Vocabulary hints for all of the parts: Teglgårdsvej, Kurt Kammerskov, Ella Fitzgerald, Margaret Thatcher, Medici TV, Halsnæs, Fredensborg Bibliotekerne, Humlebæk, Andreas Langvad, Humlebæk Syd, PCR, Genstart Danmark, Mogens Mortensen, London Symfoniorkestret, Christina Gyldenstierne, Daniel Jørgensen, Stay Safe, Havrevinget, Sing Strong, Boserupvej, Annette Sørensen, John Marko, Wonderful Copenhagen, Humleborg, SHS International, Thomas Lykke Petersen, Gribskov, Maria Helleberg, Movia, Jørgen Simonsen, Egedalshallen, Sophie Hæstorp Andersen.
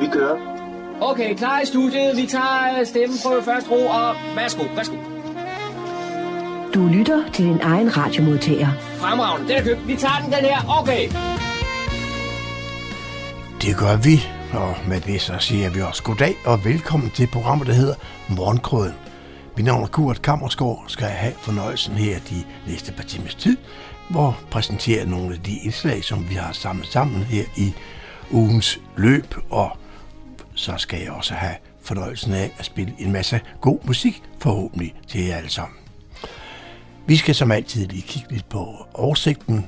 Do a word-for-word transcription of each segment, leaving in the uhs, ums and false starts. Vi kører. Okay, klar i studiet. Vi tager stemmen på første ro, og værsgo, værsgo. Du lytter til din egen radiomodtager. Fremragende, den er købt. Vi tager den, den her. Okay. Det gør vi, og med det så siger vi også goddag og velkommen til programmet, der hedder Morgenkrøden. Mit navn er Kurt Kammerskov, skal jeg have fornøjelsen her de næste par timers tid, hvor jeg præsenterer nogle af de indslag, som vi har samlet sammen her i ugens løb, og så skal jeg også have fornøjelsen af at spille en masse god musik, forhåbentlig til jer alle sammen. Vi skal som altid lige kigge lidt på oversigten.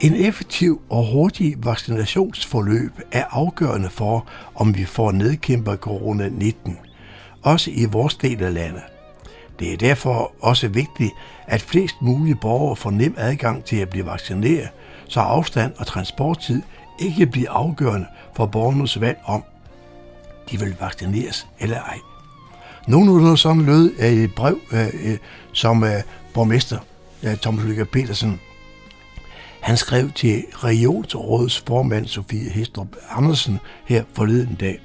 En effektiv og hurtig vaccinationsforløb er afgørende for, om vi får nedkæmpet corona nitten, også i vores del af landet. Det er derfor også vigtigt, at flest mulige borgere får nem adgang til at blive vaccineret, så afstand og transporttid ikke bliver afgørende for borgernes valg om, de vil vaccineres eller ej. Nogenlunde sådan lød et brev, som borgmester Thomas Lykke Petersen han skrev til regionsrådets formand Sophie Hæstorp Andersen her forleden dag.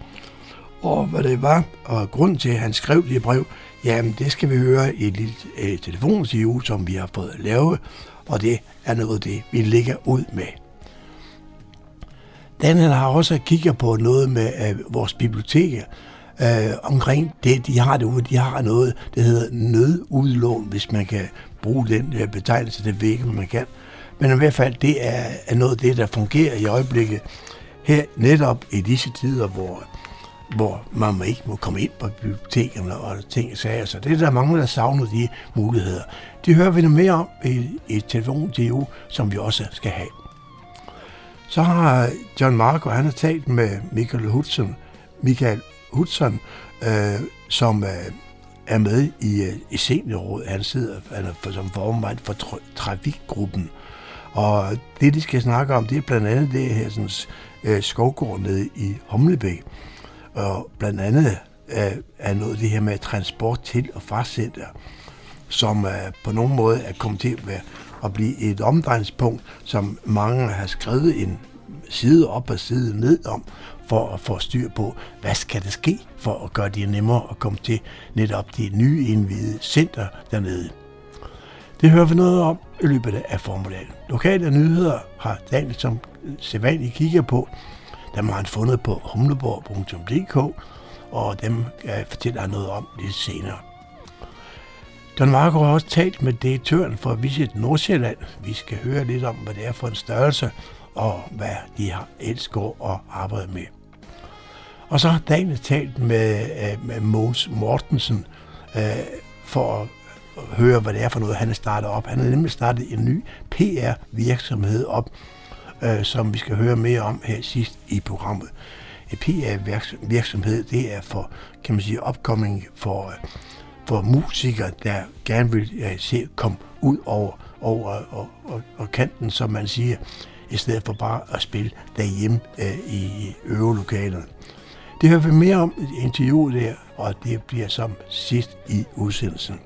Og hvad det var, og grunden til, at han skrev det brev, jamen det skal vi høre i et lille telefoninterview, som vi har fået lavet, og det er noget af det, vi ligger ud med. Daniel har også kigget på noget med øh, vores biblioteker øh, omkring det, de har derude. De har noget, der hedder nødudlån, hvis man kan bruge den øh, betegnelse, det ved ikke, man kan. Men i hvert fald, det er, er noget af det, der fungerer i øjeblikket her netop i disse tider, hvor, hvor man ikke må komme ind på bibliotekerne og ting sager. Så det er der mange, der savner de muligheder. Det hører vi mere om i et telefoninterview, som vi også skal have. Så har John Marko, han har talt med Michael Hudson, Michael Hudson øh, som øh, er med i, øh, i seniorrådet. Han sidder altså, som formand for tra- trafikgruppen. Og det, de skal snakke om, det er blandt andet det her sådan, øh, Skovgården nede i Humlebæk. Og blandt andet øh, er noget af det her med transport til og fra center, som øh, på nogen måde er kommet til at være og blive et omdrejningspunkt, som mange har skrevet en side op og side ned om, for at få styr på, hvad skal der ske, for at gøre det nemmere at komme til netop det nye indvidede center dernede. Det hører vi noget om i løbet af formiddagen. Lokale nyheder har Daniel som sædvanligt kigger på. Dem har han fundet på humleborg punktum d k, og dem fortæller han noget om lidt senere. John Marko har også talt med direktøren for Visit Nordsjælland. Vi skal høre lidt om, hvad det er for en størrelse, og hvad de har elsker at arbejde med. Og så har Daniel talt med, med Mogens Mortensen øh, for at høre, hvad det er for noget, han har startet op. Han har nemlig startet en ny P R-virksomhed op, øh, som vi skal høre mere om her sidst i programmet. En P R-virksomhed, det er for, kan man sige, opkomning for... Øh, for musikere, der gerne vil ja, se komme ud over, over og, og, og kanten, som man siger, i stedet for bare at spille derhjemme øh, i øvelokalerne. Det hører vi mere om i interviewet der, og det bliver som sidst i udsendelsen.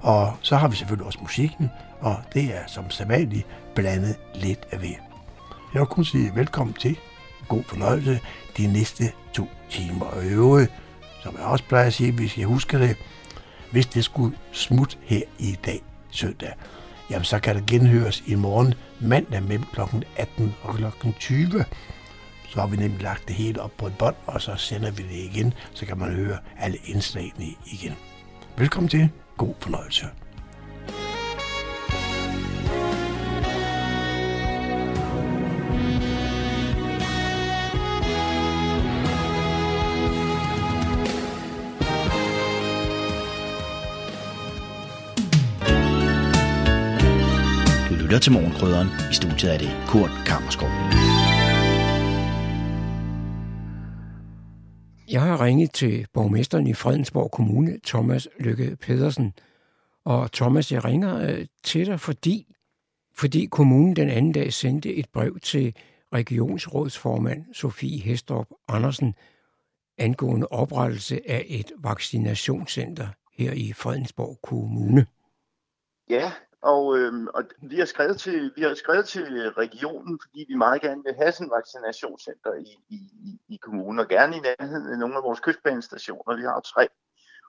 Og så har vi selvfølgelig også musikken, og det er som sædvanligt blandet lidt af ved. Jeg vil kun sige velkommen til. God fornøjelse de næste to timer og øve, som jeg også plejer at sige, hvis jeg husker det. Hvis det skulle smutte her i dag, søndag, jamen så kan det genhøres i morgen mandag mellem klokken atten og klokken tyve. Så har vi nemlig lagt det hele op på et bånd, og så sender vi det igen, så kan man høre alle indslagene igen. Velkommen til. God fornøjelse. Til Morgenkrøderen. I studiet er det Kurt Kammerskov. Jeg har ringet til borgmesteren i Fredensborg Kommune, Thomas Lykke Petersen. Og Thomas, jeg ringer øh, til dig, fordi, fordi kommunen den anden dag sendte et brev til regionsrådsformand Sophie Hæstorp Andersen angående oprettelse af et vaccinationscenter her i Fredensborg Kommune. Ja, Og, øhm, og vi, har skrevet til, vi har skrevet til regionen, fordi vi meget gerne vil have sådan et vaccinationscenter i, i, i kommunen, og gerne i nærheden af nogle af vores kystbanestationer. Vi har tre,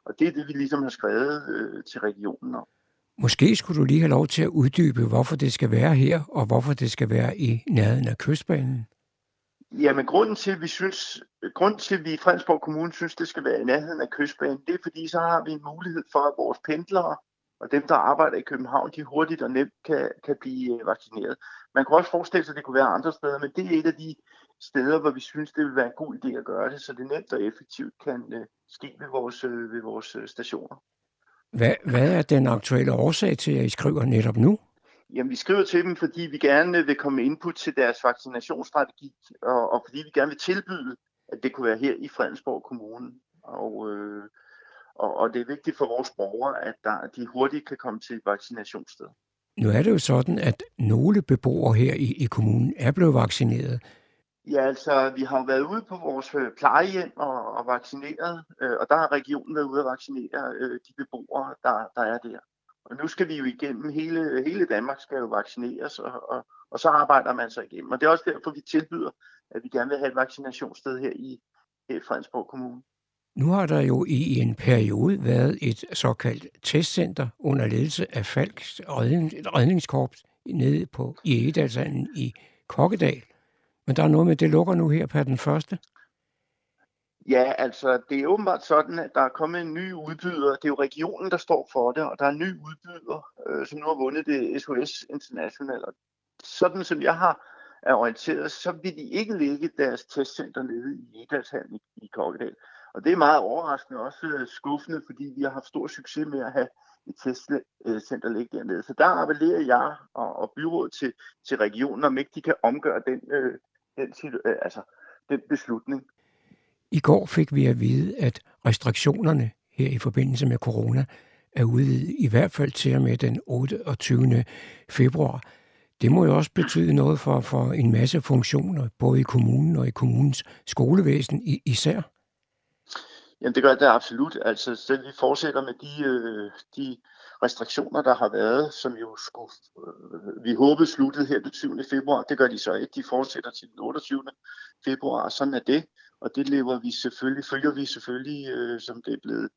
og det er det, vi ligesom har skrevet øh, til regionen om. Måske skulle du lige have lov til at uddybe, hvorfor det skal være her, og hvorfor det skal være i nærheden af kystbanen? Jamen, grunden til, at vi synes, grunden til, at vi i Fredensborg Kommune synes, det skal være i nærheden af kystbanen, det er, fordi så har vi en mulighed for, at vores pendlere og dem, der arbejder i København, de hurtigt og nemt kan, kan blive vaccineret. Man kunne også forestille sig, at det kunne være andre steder, men det er et af de steder, hvor vi synes, det vil være en god idé at gøre det, så det nemt og effektivt kan ske ved vores, ved vores stationer. Hvad, hvad er den aktuelle årsag til, at I skriver netop nu? Jamen, vi skriver til dem, fordi vi gerne vil komme med input til deres vaccinationsstrategi, og, og fordi vi gerne vil tilbyde, at det kunne være her i Fredensborg Kommune. Og, øh, og, og det er vigtigt for vores borgere, at der, de hurtigt kan komme til et vaccinationssted. Nu er det jo sådan, at nogle beboere her i, i kommunen er blevet vaccineret. Ja, altså, vi har jo været ude på vores plejehjem og, og vaccineret, øh, og der har regionen været ude at vaccinere øh, de beboere, der, der er der. Og nu skal vi jo igennem, hele, hele Danmark skal jo vaccineres, og, og, og så arbejder man så igennem. Og det er også derfor, vi tilbyder, at vi gerne vil have et vaccinationssted her i, her i Fredensborg Kommune. Nu har der jo i en periode været et såkaldt testcenter under ledelse af Falks redningskorps nede på i Egedalshallen i Kokkedal. Men der er noget med, det lukker nu her per den første. Ja, altså det er åbenbart sådan, at der er kommet en ny udbyder. Det er jo regionen, der står for det, og der er en ny udbyder, øh, som nu har vundet det S H S International. Og sådan som jeg har er orienteret, så vil de ikke lægge deres testcenter nede i Egedalshallen i Kokkedal. Og det er meget overraskende og også skuffende, fordi vi har haft stor succes med at have et testcenter ligge dernede. Så der appellerer jeg og, og byrådet til, til regionen, om ikke de kan omgøre den, øh, den, øh, altså, den beslutning. I går fik vi at vide, at restriktionerne her i forbindelse med corona er udvidet i hvert fald til og med den otteogtyvende februar. Det må jo også betyde noget for, for en masse funktioner, både i kommunen og i kommunens skolevæsen især. Jamen det gør det absolut. Altså selv vi fortsætter med de, øh, de restriktioner, der har været, som jo skulle, øh, vi håbede sluttede her den syvende februar. Det gør de så ikke. De fortsætter til den otteogtyvende februar, sådan er det. Og det lever vi selvfølgelig, følger vi selvfølgelig, øh, som det er blevet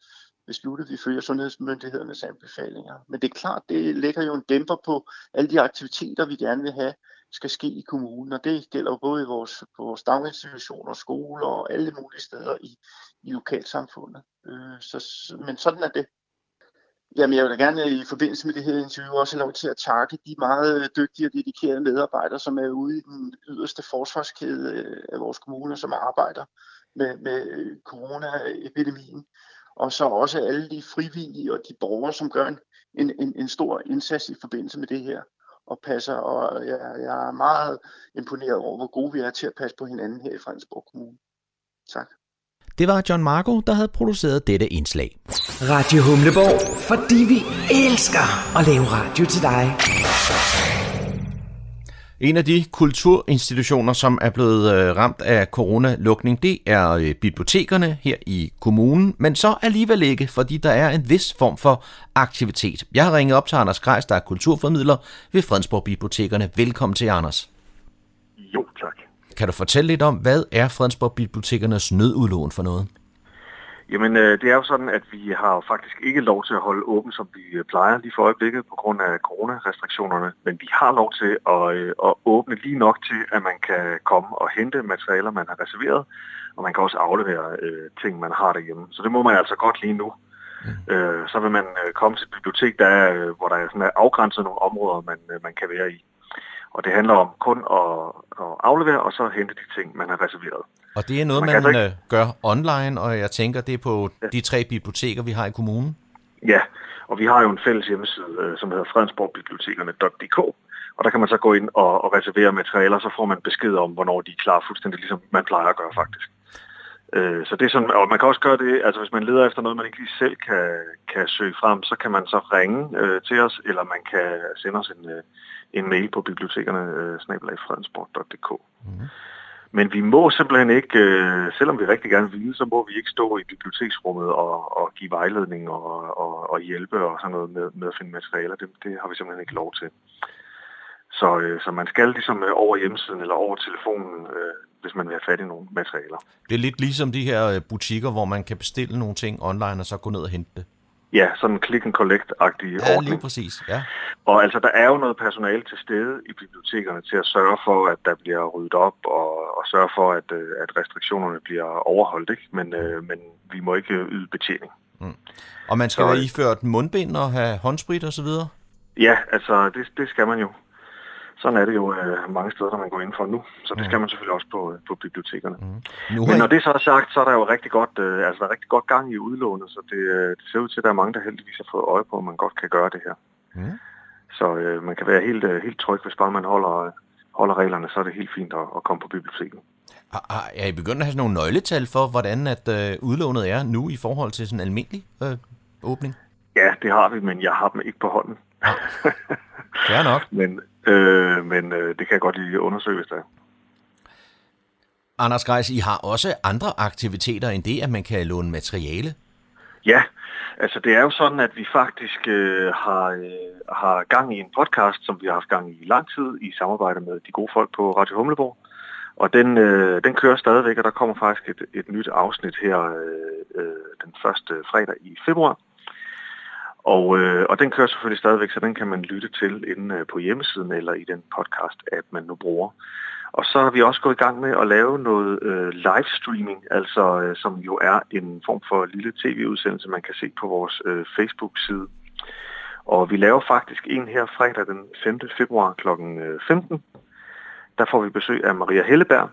besluttet. Vi følger sundhedsmyndighedernes anbefalinger. Men det er klart, det lægger jo en dæmper på alle de aktiviteter, vi gerne vil have, skal ske i kommunen. Og det gælder jo både i vores, på vores daginstitutioner, skoler og alle mulige steder i, i lokalsamfundet. Øh, så, men sådan er det. Jamen, jeg vil da gerne i forbindelse med det her interview også have lov til at takke de meget dygtige og dedikerede medarbejdere, som er ude i den yderste forsvarskæde af vores kommuner, som arbejder med, med coronaepidemien. Og så også alle de frivillige og de borgere, som gør en, en, en stor indsats i forbindelse med det her og passer. Og jeg, jeg er meget imponeret over, hvor gode vi er til at passe på hinanden her i Fredensborg Kommune. Tak. Det var John Marko, der havde produceret dette indslag. Radio Humleborg, fordi vi elsker at lave radio til dig. En af de kulturinstitutioner, som er blevet ramt af coronalukning, det er bibliotekerne her i kommunen, men så alligevel ikke, fordi der er en vis form for aktivitet. Jeg har ringet op til Anders Kreis, der er kulturformidler ved Fredensborg Bibliotekerne. Velkommen til, Anders. Jo, tak. Kan du fortælle lidt om, hvad er Fredensborg Bibliotekernes nødudlån for noget? Jamen, det er jo sådan, at vi har faktisk ikke lov til at holde åbent, som vi plejer lige for øjeblikket, på grund af coronarestriktionerne. Men vi har lov til at, at åbne lige nok til, at man kan komme og hente materialer, man har reserveret, og man kan også aflevere øh, ting, man har derhjemme. Så det må man altså godt lige nu. Mm. Øh, så vil man komme til et bibliotek, der er, hvor der er, sådan, er afgrænset nogle områder, man, man kan være i. Og det handler om kun at, at aflevere og så hente de ting, man har reserveret. Og det er noget, man, man altså ikke gør online, og jeg tænker, det er på ja. de tre biblioteker, vi har i kommunen? Ja, og vi har jo en fælles hjemmeside, som hedder fredensborg bibliotekerne punktum d k, og der kan man så gå ind og, og reservere materialer, så får man besked om, hvornår de er klar, fuldstændig ligesom man plejer at gøre faktisk. Øh, så det er sådan, og man kan også gøre det, altså hvis man leder efter noget, man ikke lige selv kan, kan søge frem, så kan man så ringe øh, til os, eller man kan sende os en... Øh, en mail på bibliotekerne øh, snabel-a fredensborg punktum d k. Mm. Men vi må simpelthen ikke, øh, selvom vi rigtig gerne vil, så må vi ikke stå i biblioteksrummet og, og give vejledning og, og, og hjælpe og sådan noget med, med at finde materialer. Det, det har vi simpelthen ikke lov til. Så, øh, så man skal ligesom over hjemmesiden eller over telefonen, øh, hvis man vil have fat i nogle materialer. Det er lidt ligesom de her butikker, hvor man kan bestille nogle ting online og så gå ned og hente det. Ja, sådan en click-and-collect-agtig ja, ordning. Ja, lige præcis, ja. Og altså, der er jo noget personale til stede i bibliotekerne til at sørge for, at der bliver ryddet op, og, og sørge for, at, at restriktionerne bliver overholdt, ikke? Men, øh, men vi må ikke yde betjening. Mm. Og man skal så, være iført mundbind og have håndsprit og så videre? Ja, altså, det, det skal man jo. Sådan er det jo øh, mange steder, der man går ind for nu. Så det skal man selvfølgelig også på, øh, på bibliotekerne. Mm. Men når det så er sagt, så er der jo rigtig godt, øh, altså, der er rigtig godt gang i udlånet, så det, øh, det ser ud til, at der er mange, der heldigvis har fået øje på, at man godt kan gøre det her. Mm. Så øh, man kan være helt, øh, helt tryg, hvis bare man holder, holder reglerne, så er det helt fint at, at komme på biblioteket. Er I begyndt at have sådan nogle nøgletal for, hvordan at, øh, udlånet er nu i forhold til sådan en almindelig øh, åbning? Ja, det har vi, men jeg har dem ikke på hånden. Fair nok. Men, øh, men øh, det kan jeg godt lige undersøge, hvis der er. Anders Kreis, I har også andre aktiviteter end det, at man kan låne materiale? Ja, altså det er jo sådan, at vi faktisk øh, har, øh, har gang i en podcast, som vi har haft gang i lang tid, i samarbejde med de gode folk på Radio Humleborg. Og den, øh, den kører stadigvæk, og der kommer faktisk et, et nyt afsnit her øh, den første fredag i februar. Og, øh, og den kører selvfølgelig stadigvæk, så den kan man lytte til inde på hjemmesiden eller i den podcast-app, man nu bruger. Og så har vi også gået i gang med at lave noget øh, livestreaming, altså øh, som jo er en form for lille tv-udsendelse, man kan se på vores øh, Facebook-side. Og vi laver faktisk en her fredag den femte februar klokken femten. Der får vi besøg af Maria Helleberg,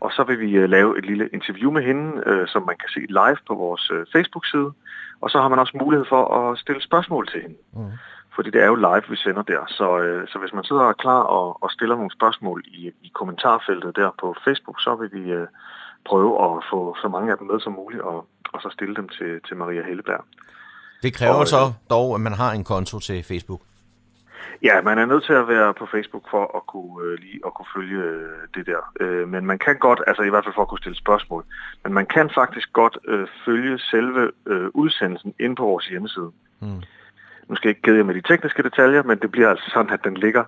og så vil vi øh, lave et lille interview med hende, øh, som man kan se live på vores øh, Facebook-side. Og så har man også mulighed for at stille spørgsmål til hende. Mm. Fordi det er jo live, vi sender der. Så, øh, så hvis man sidder og er klar og, og stiller nogle spørgsmål i, i kommentarfeltet der på Facebook, så vil vi øh, prøve at få så mange af dem med som muligt, og, og så stille dem til, til Maria Helleberg. Det kræver og, så dog, at man har en konto til Facebook? Ja, man er nødt til at være på Facebook for at kunne, øh, lige, at kunne følge øh, det der. Øh, men man kan godt, altså i hvert fald for at kunne stille spørgsmål, men man kan faktisk godt øh, følge selve øh, udsendelsen inde på vores hjemmeside. Mm. Nu skal jeg ikke kede jer med de tekniske detaljer, men det bliver altså sådan, at den ligger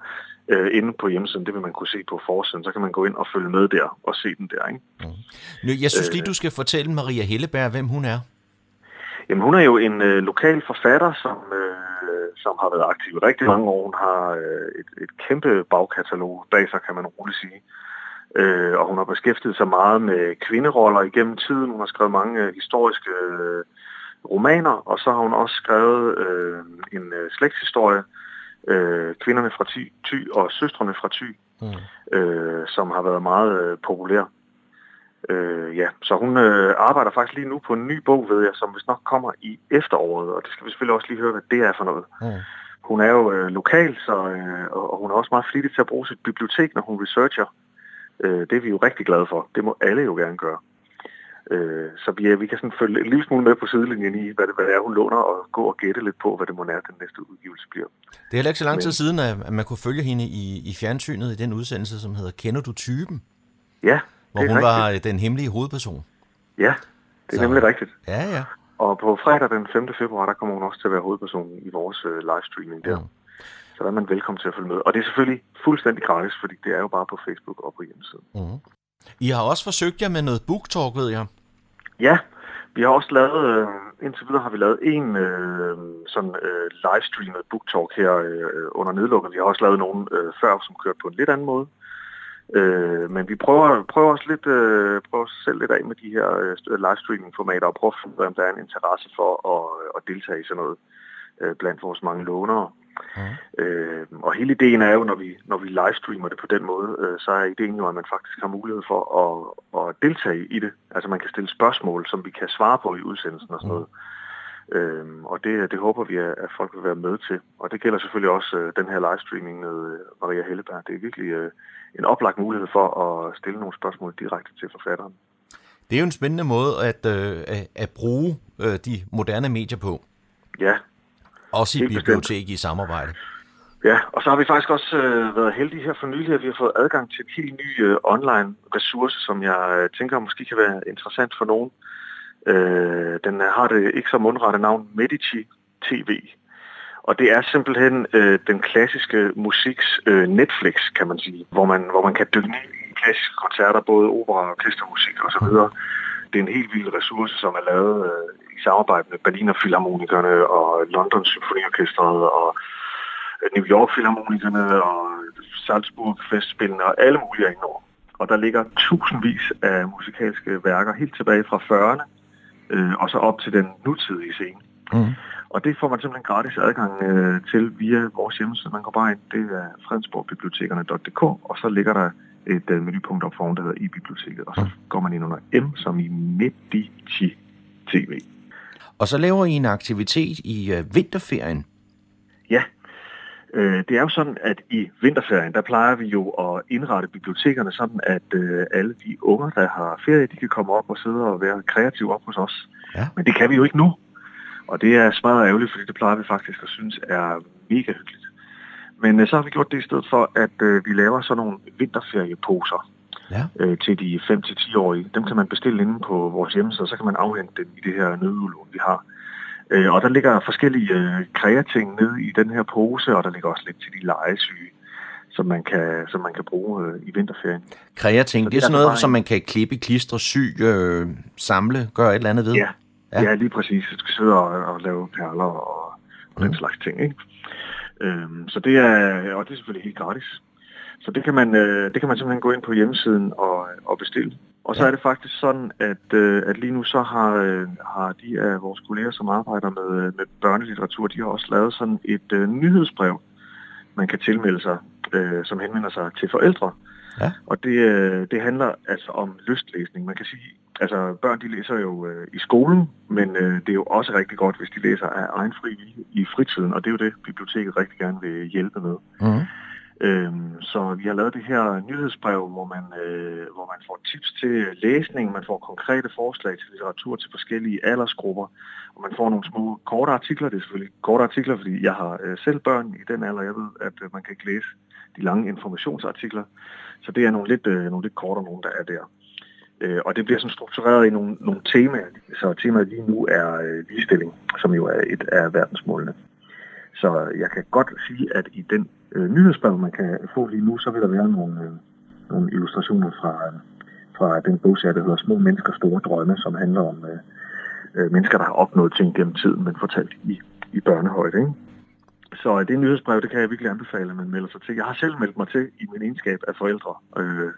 øh, inde på hjemmesiden. Det vil man kunne se på forsiden. Så kan man gå ind og følge med der og se den der, ikke? Mm. Nu, jeg synes lige, øh, du skal fortælle Maria Helleberg, hvem hun er. Jamen, hun er jo en øh, lokal forfatter, som... Øh, som har været aktiv i rigtig mange år. Hun har øh, et, et kæmpe bagkatalog bag sig, kan man roligt sige. Øh, og hun har beskæftiget sig meget med kvinderoller igennem tiden. Hun har skrevet mange øh, historiske øh, romaner, og så har hun også skrevet øh, en øh, slægtshistorie, øh, Kvinderne fra Ty, ty og Søstrene fra Ty, mm. øh, som har været meget øh, populær. Øh, ja, så hun øh, arbejder faktisk lige nu på en ny bog, ved jeg, som vist nok kommer i efteråret, og det skal vi selvfølgelig også lige høre, hvad det er for noget. Mm. Hun er jo øh, lokal, så, øh, og hun er også meget flittig til at bruge sit bibliotek, når hun researcher. Øh, det er vi jo rigtig glade for. Det må alle jo gerne gøre. Øh, så vi, ja, vi kan sådan følge en lille smule med på sidelinjen i, hvad det, hvad det er, hun låner, og gå og gætte lidt på, hvad det må være, den næste udgivelse bliver. Det er heller ikke så lang Men... tid siden, at man kunne følge hende i, i fjernsynet i den udsendelse, som hedder Kender du Typen? Ja. Hvor hun var den hemmelige hovedperson. Ja, det er så, nemlig rigtigt. Ja, ja. Og på fredag den femte februar, der kommer hun også til at være hovedpersonen i vores øh, livestreaming der. Mm. Så der er man velkommen til at følge med. Og det er selvfølgelig fuldstændig gratis, fordi det er jo bare på Facebook og på hjemmesiden. Mm. I har også forsøgt jer med noget booktalk, ved jeg. Ja, vi har også lavet, øh, indtil videre har vi lavet en øh, sådan øh, livestreamet booktalk her øh, under nedlukket. Vi har også lavet nogle øh, før, som kørte på en lidt anden måde. Øh, men vi prøver, prøver, os lidt, øh, prøver os selv lidt af med de her øh, livestreaming-formater og prøver at finde, om der er en interesse for at, at deltage i sådan noget øh, blandt vores mange lånere. Mm. Øh, og hele ideen er jo, når vi, når vi livestreamer det på den måde, øh, så er ideen jo, at man faktisk har mulighed for at, at deltage i det. Altså man kan stille spørgsmål, som vi kan svare på i udsendelsen og sådan noget. Øhm, og det, det håber vi, at folk vil være med til. Og det gælder selvfølgelig også øh, den her livestreaming med øh, Maria Helleberg. Det er virkelig øh, en oplagt mulighed for at stille nogle spørgsmål direkte til forfatteren. Det er jo en spændende måde at, øh, at bruge øh, de moderne medier på. Ja. Også i bibliotek i samarbejde. Ja, og så har vi faktisk også øh, været heldige her for nylig, at vi har fået adgang til en helt ny øh, online ressource, som jeg øh, tænker måske kan være interessant for nogen. Øh, den har det ikke så mundrette navn, Medici T V. Og det er simpelthen øh, den klassiske musiks øh, Netflix, kan man sige, hvor man, hvor man kan dykke ned i klassiske koncerter, både opera, orkestermusik osv. Det er en helt vild ressource, som er lavet øh, i samarbejde med Berliner Filharmonikerne og London Symfoniorkestret og New York Filharmonikerne og Salzburg Festspillene og alle mulige af indover. Og der ligger tusindvis af musikalske værker helt tilbage fra fyrrerne øh, og så op til den nutidige scene. Mm. Og det får man simpelthen gratis adgang øh, til via vores hjemmeside. Man går bare ind, det er fredensborg bibliotekerne punktum d k, og så ligger der et øh, menupunkt op foran, der hedder e-biblioteket, og så går man ind under M som i Medici T V. Og så laver I en aktivitet i øh, vinterferien? Ja. Det er jo sådan, at i vinterferien, der plejer vi jo at indrette bibliotekerne sådan, at øh, alle de unger, der har ferie, de kan komme op og sidde og være kreative op hos os. Ja. Men det kan vi jo ikke nu. Og det er smadret ærgerligt, fordi det plejer vi faktisk at synes er mega hyggeligt. Men øh, så har vi gjort det i stedet for, at øh, vi laver sådan nogle vinterferieposer ja. øh, til de fem til ti-årige. Dem kan man bestille inde på vores hjemmeside, og så kan man afhente dem i det her nødudlån, vi har. Øh, og der ligger forskellige øh, kreating nede i den her pose, og der ligger også lidt til de legesyge, som man kan, som man kan bruge øh, i vinterferien. Kreating, det, det er sådan noget, bare... som man kan klippe, klistre, sy, øh, samle, gøre et eller andet ved? Ja, ja. ja lige præcis. Du skal sidde og, og lave perler og, og mm. den slags ting, ikke? Øhm, så det er, og det er selvfølgelig helt gratis. Så det kan man, øh, det kan man simpelthen gå ind på hjemmesiden og, og bestille. Og så er det faktisk sådan, at, øh, at lige nu så har, øh, har de af vores kolleger, som arbejder med, med børnelitteratur, de har også lavet sådan et øh, nyhedsbrev, man kan tilmelde sig, øh, som henvender sig til forældre. Ja. Og det, øh, det handler altså om lystlæsning. Man kan sige, altså børn de læser jo øh, i skolen, men øh, det er jo også rigtig godt, hvis de læser af egen fri vilje i fritiden, og det er jo det, biblioteket rigtig gerne vil hjælpe med. Mm-hmm. Så vi har lavet det her nyhedsbrev, hvor man, øh, hvor man får tips til læsning, man får konkrete forslag til litteratur til forskellige aldersgrupper, og man får nogle små korte artikler. Det er selvfølgelig korte artikler, fordi jeg har øh, selv børn i den alder, jeg ved, at øh, man kan ikke læse de lange informationsartikler. Så det er nogle lidt, øh, nogle lidt kortere nogle, der er der. Øh, og det bliver sådan struktureret i nogle, nogle temaer. Så temaet lige nu er øh, ligestilling, som jo er et af verdensmålene. Så jeg kan godt sige, at i den øh, nyhedsbrev, man kan få lige nu, så vil der være nogle, øh, nogle illustrationer fra, øh, fra den bogserie, der hedder Små mennesker, store drømme, som handler om øh, øh, mennesker, der har opnået ting gennem tiden, men fortalt i, i børnehøjde. Ikke? Så det nyhedsbrev, det kan jeg virkelig anbefale, at man melder sig til. Jeg har selv meldt mig til i min egenskab af forældre, øh,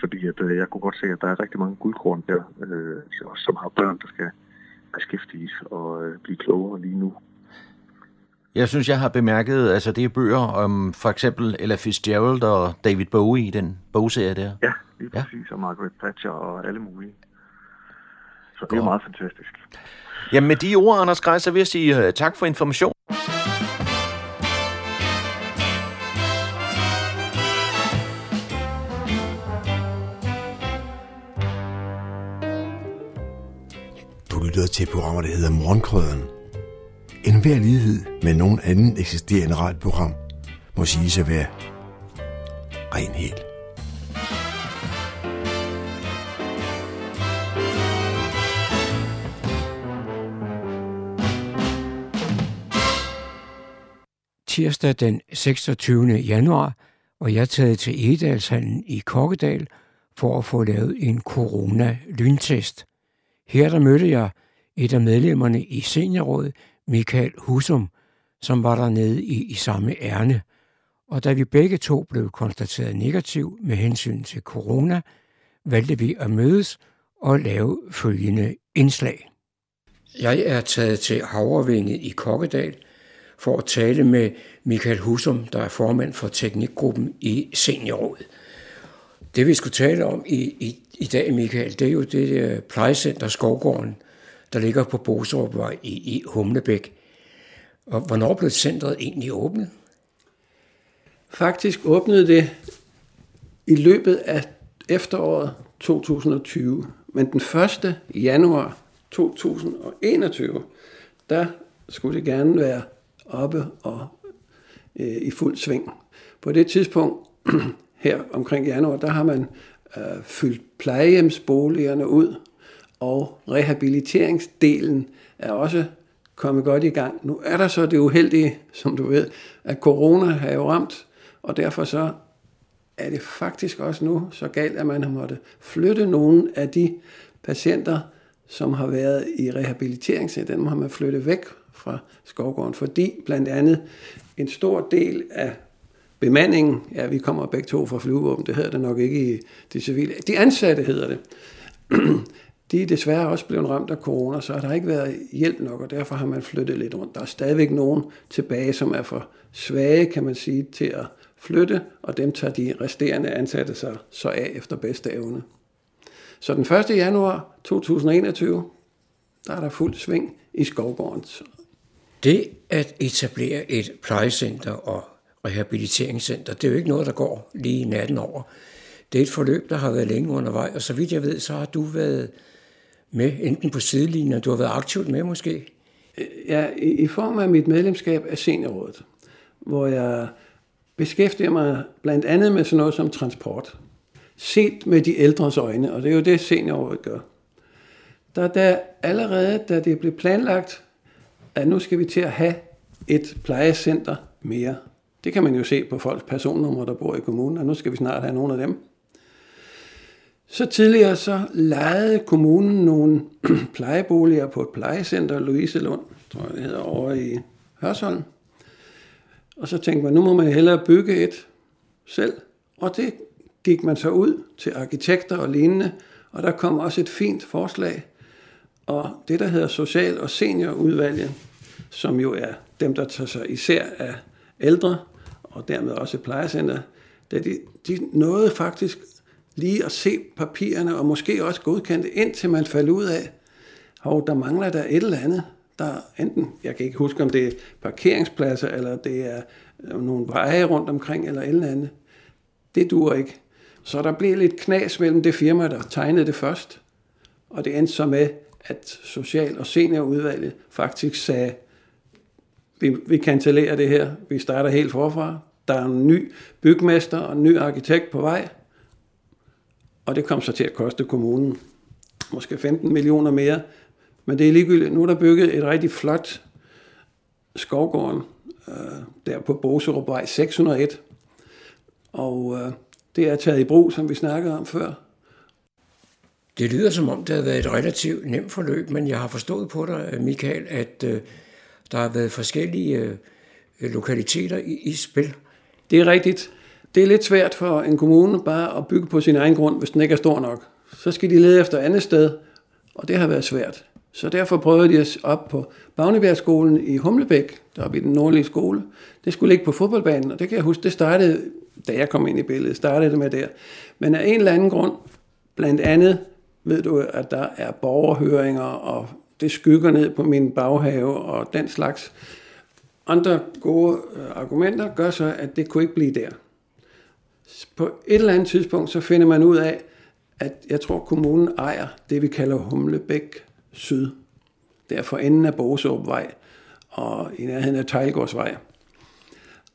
fordi at, øh, jeg kunne godt se, at der er rigtig mange guldkorn der, øh, som har børn, der skal beskæftiges og øh, blive klogere lige nu. Jeg synes, jeg har bemærket, altså det er bøger om for eksempel Ella Fitzgerald og David Bowie i den bogserie der. Ja, lige præcis, ja. Og Margaret Thatcher og alle mulige. Så det er meget fantastisk. Jamen med de ord, Anders Kreis, så vil jeg sige uh, tak for information. Du lytter til programmet, der hedder Morgenkrøden. En hver lighed med nogen anden eksisterende radioprogram må siges at være ren hel. Tirsdag den seksogtyvende januar, og jeg er taget til Egedalshallen i Kokkedal for at få lavet en corona-lyntest. Her der mødte jeg et af medlemmerne i seniorrådet, Michael Husum, som var dernede i, i samme ærne. Og da vi begge to blev konstateret negativ med hensyn til corona, valgte vi at mødes og lave følgende indslag. Jeg er taget til Havrevinget i Kokkedal for at tale med Michael Husum, der er formand for teknikgruppen i Seniorrådet. Det vi skulle tale om i, i, i dag, Michael, det er jo det plejecenter Skovgården, der ligger på Boserupvej i, i Humlebæk. Og hvornår blev centret egentlig åbnet? Faktisk åbnede det i løbet af efteråret tyve tyve, men den første januar to tusind enogtyve, der skulle det gerne være oppe og øh, i fuld sving. På det tidspunkt, her omkring januar, der har man øh, fyldt plejehjemsboligerne ud, og rehabiliteringsdelen er også kommet godt i gang. Nu er der så det uheldige, som du ved, at corona har jo ramt, og derfor så er det faktisk også nu så galt, at man har måttet flytte nogle af de patienter, som har været i rehabilitering, dem har man flyttet væk fra Skovgården, fordi blandt andet en stor del af bemandingen, ja, vi kommer begge to fra flyvevåben, det hedder det nok ikke i det civile, de ansatte hedder det, de er desværre også blevet ramt af corona, så har der ikke været hjælp nok, og derfor har man flyttet lidt rundt. Der er stadigvæk nogen tilbage, som er for svage, kan man sige, til at flytte, og dem tager de resterende ansatte sig så af efter bedste evne. Så den første januar to tusind og enogtyve, der er der fuld sving i Skovgården. Det at etablere et plejecenter og rehabiliteringscenter, det er jo ikke noget, der går lige natten over. Det er et forløb, der har været længe undervejs, og så vidt jeg ved, så har du været med enten på sidelinjen, og du har været aktivt med måske? Ja, i form af mit medlemskab af Seniorrådet, hvor jeg beskæftiger mig blandt andet med sådan noget som transport. Set med de ældres øjne, og det er jo det, Seniorrådet gør. Der, der allerede, da det blev planlagt, at nu skal vi til at have et plejecenter mere. Det kan man jo se på folks personnumre, der bor i kommunen, og nu skal vi snart have nogle af dem. Så tidligere så lejede kommunen nogle plejeboliger på et plejecenter, Louiselund, tror jeg det hedder, over i Hørsholm. Og så tænkte man, nu må man hellere bygge et selv, og det gik man så ud til arkitekter og lignende, og der kom også et fint forslag. Og det, der hedder Social- og Seniorudvalget, som jo er dem, der tager sig især af ældre, og dermed også plejecenter, de, de nåede faktisk lige at se papirerne, og måske også godkendte, indtil man faldt ud af, hov, der mangler der et eller andet, der enten, jeg kan ikke huske, om det er parkeringspladser, eller det er nogle veje rundt omkring, eller et eller andet. Det duer ikke. Så der blev lidt knas mellem det firma, der tegnede det først, og det endte så med, at Social- og Seniorudvalget faktisk sagde, vi, vi kancellerer det her, vi starter helt forfra, der er en ny bygmester og en ny arkitekt på vej, og det kom så til at koste kommunen måske femten millioner mere, men det er ligegyldigt. Nu er der bygget et rigtig flot Skovgården, øh, der på Boserupvej seks hundrede og en, og øh, det er taget i brug, som vi snakkede om før. Det lyder som om, det har været et relativt nemt forløb, men jeg har forstået på dig, Michael, at øh, der har været forskellige øh, lokaliteter i, i spil. Det er rigtigt. Det er lidt svært for en kommune bare at bygge på sin egen grund, hvis den ikke er stor nok. Så skal de lede efter et andet sted, og det har været svært. Så derfor prøvede de op på Bagnebjergskolen i Humlebæk, deroppe i den nordlige skole. Det skulle ligge på fodboldbanen, og det kan jeg huske, det startede, da jeg kom ind i billedet, startede det med der. Men af en eller anden grund, blandt andet ved du, at der er borgerhøringer, og det skygger ned på min baghave, og den slags andre gode argumenter gør så, at det kunne ikke blive der. På et eller andet tidspunkt, så finder man ud af, at jeg tror, kommunen ejer det, vi kalder Humlebæk Syd. Det er for enden af Boserupvej og i nærheden af Teglgårdsvej.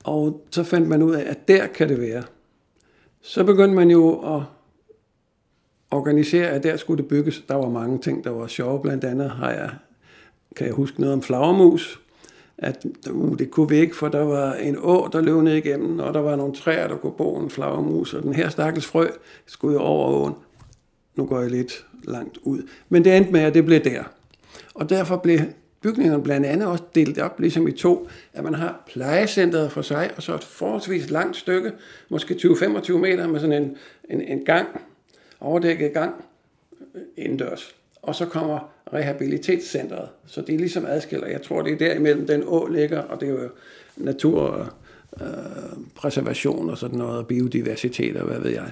Og så fandt man ud af, at der kan det være. Så begyndte man jo at organisere, at der skulle det bygges. Der var mange ting, der var sjove. Blandt andet har jeg, kan jeg huske noget om flagermus. At uh, det kunne vi ikke, for der var en å, der løb ned igennem, og der var nogle træer, der kunne bo en flagermus. Og den her stakkels frø skulle over åen. Nu går jeg lidt langt ud. Men det endte med, at det blev der. Og derfor blev bygningerne blandt andet også delt op, ligesom i to, at man har plejecenteret for sig, og så et forholdsvis langt stykke, måske tyve til femogtyve meter med sådan en, en, en gang, overdækket gang, indendørs. Og så kommer rehabilitetscenteret. Så det er ligesom adskiller. Jeg tror, det er derimellem, den å ligger, og det er jo natur og øh, præservation og sådan noget, og biodiversitet og hvad ved jeg.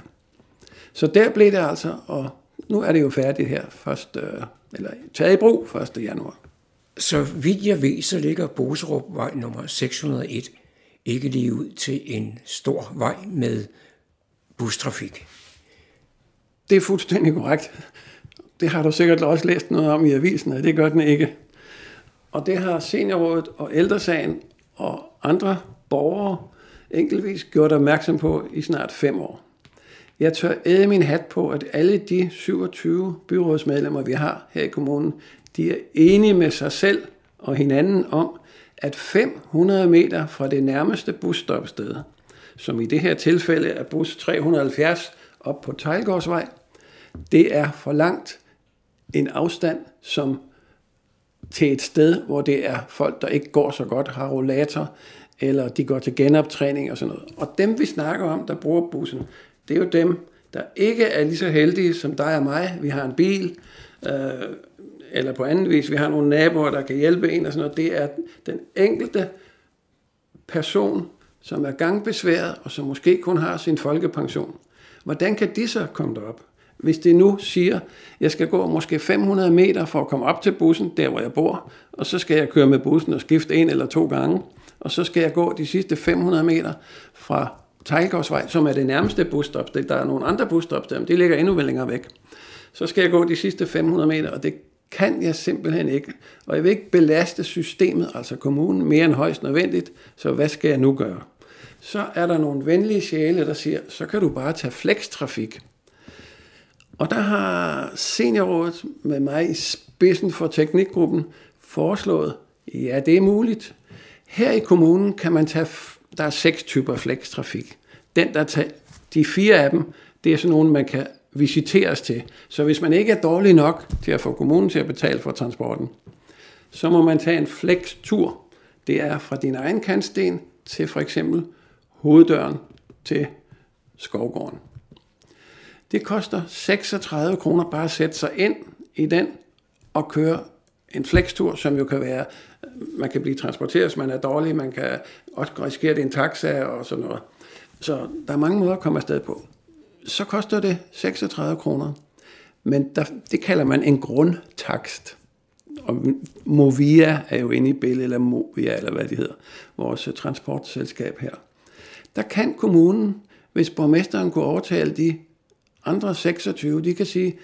Så der blev det altså, og nu er det jo færdigt her, først, eller taget i brug første januar. Så vidt jeg ved, så ligger Boserupvej nummer seks hundrede og en ikke lige ud til en stor vej med bustrafik. Det er fuldstændig korrekt. Det har du sikkert også læst noget om i avisen, og det gør den ikke. Og det har Seniorrådet og Ældresagen og andre borgere enkeltvis gjort opmærksom på i snart fem år. Jeg tør æde min hat på, at alle de syvogtyve byrådsmedlemmer, vi har her i kommunen, de er enige med sig selv og hinanden om, at fem hundrede meter fra det nærmeste busstopsted, som i det her tilfælde er bus tre hundrede og halvfjerds op på Teglgårdsvej, det er for langt en afstand som til et sted, hvor det er folk, der ikke går så godt, har rollator, eller de går til genoptræning og sådan noget. Og dem, vi snakker om, der bruger bussen, det er jo dem, der ikke er lige så heldige som dig og mig. Vi har en bil, øh, eller på anden vis, vi har nogle naboer, der kan hjælpe en og sådan noget. Det er den enkelte person, som er gangbesværet, og som måske kun har sin folkepension. Hvordan kan de så komme derop? Hvis det nu siger, jeg skal gå måske fem hundrede meter for at komme op til bussen, der hvor jeg bor, og så skal jeg køre med bussen og skifte en eller to gange, og så skal jeg gå de sidste fem hundrede meter fra Teglgårdsvej, som er det nærmeste busstop. Der er nogle andre busstop, men de ligger endnu vel længere væk. Så skal jeg gå de sidste fem hundrede meter, og det kan jeg simpelthen ikke. Og jeg vil ikke belaste systemet, altså kommunen, mere end højst nødvendigt, så hvad skal jeg nu gøre? Så er der nogle venlige sjæle, der siger, så kan du bare tage flextrafik. Og der har seniorrådet med mig i spidsen for teknikgruppen foreslået, ja, det er muligt. Her i kommunen kan man tage, der er seks typer flextrafik. Den, der tager, de fire af dem, det er sådan nogle, man kan visiteres til. Så hvis man ikke er dårlig nok til at få kommunen til at betale for transporten, så må man tage en flextur. Det er fra din egen kantsten til for eksempel hoveddøren til Skovgården. Det koster seksogtredive kroner bare at sætte sig ind i den og køre en flextur, som jo kan være, man kan blive transporteret, hvis man er dårlig, man kan også risikere det en taxa og sådan noget. Så der er mange måder at komme afsted på. Så koster det seksogtredive kroner, men der, det kalder man en grundtakst. Og Movia er jo inde i billedet, eller Movia, eller hvad det hedder, vores transportselskab her. Der kan kommunen, hvis borgmesteren kunne overtale de andre seksogtyve, de kan sige,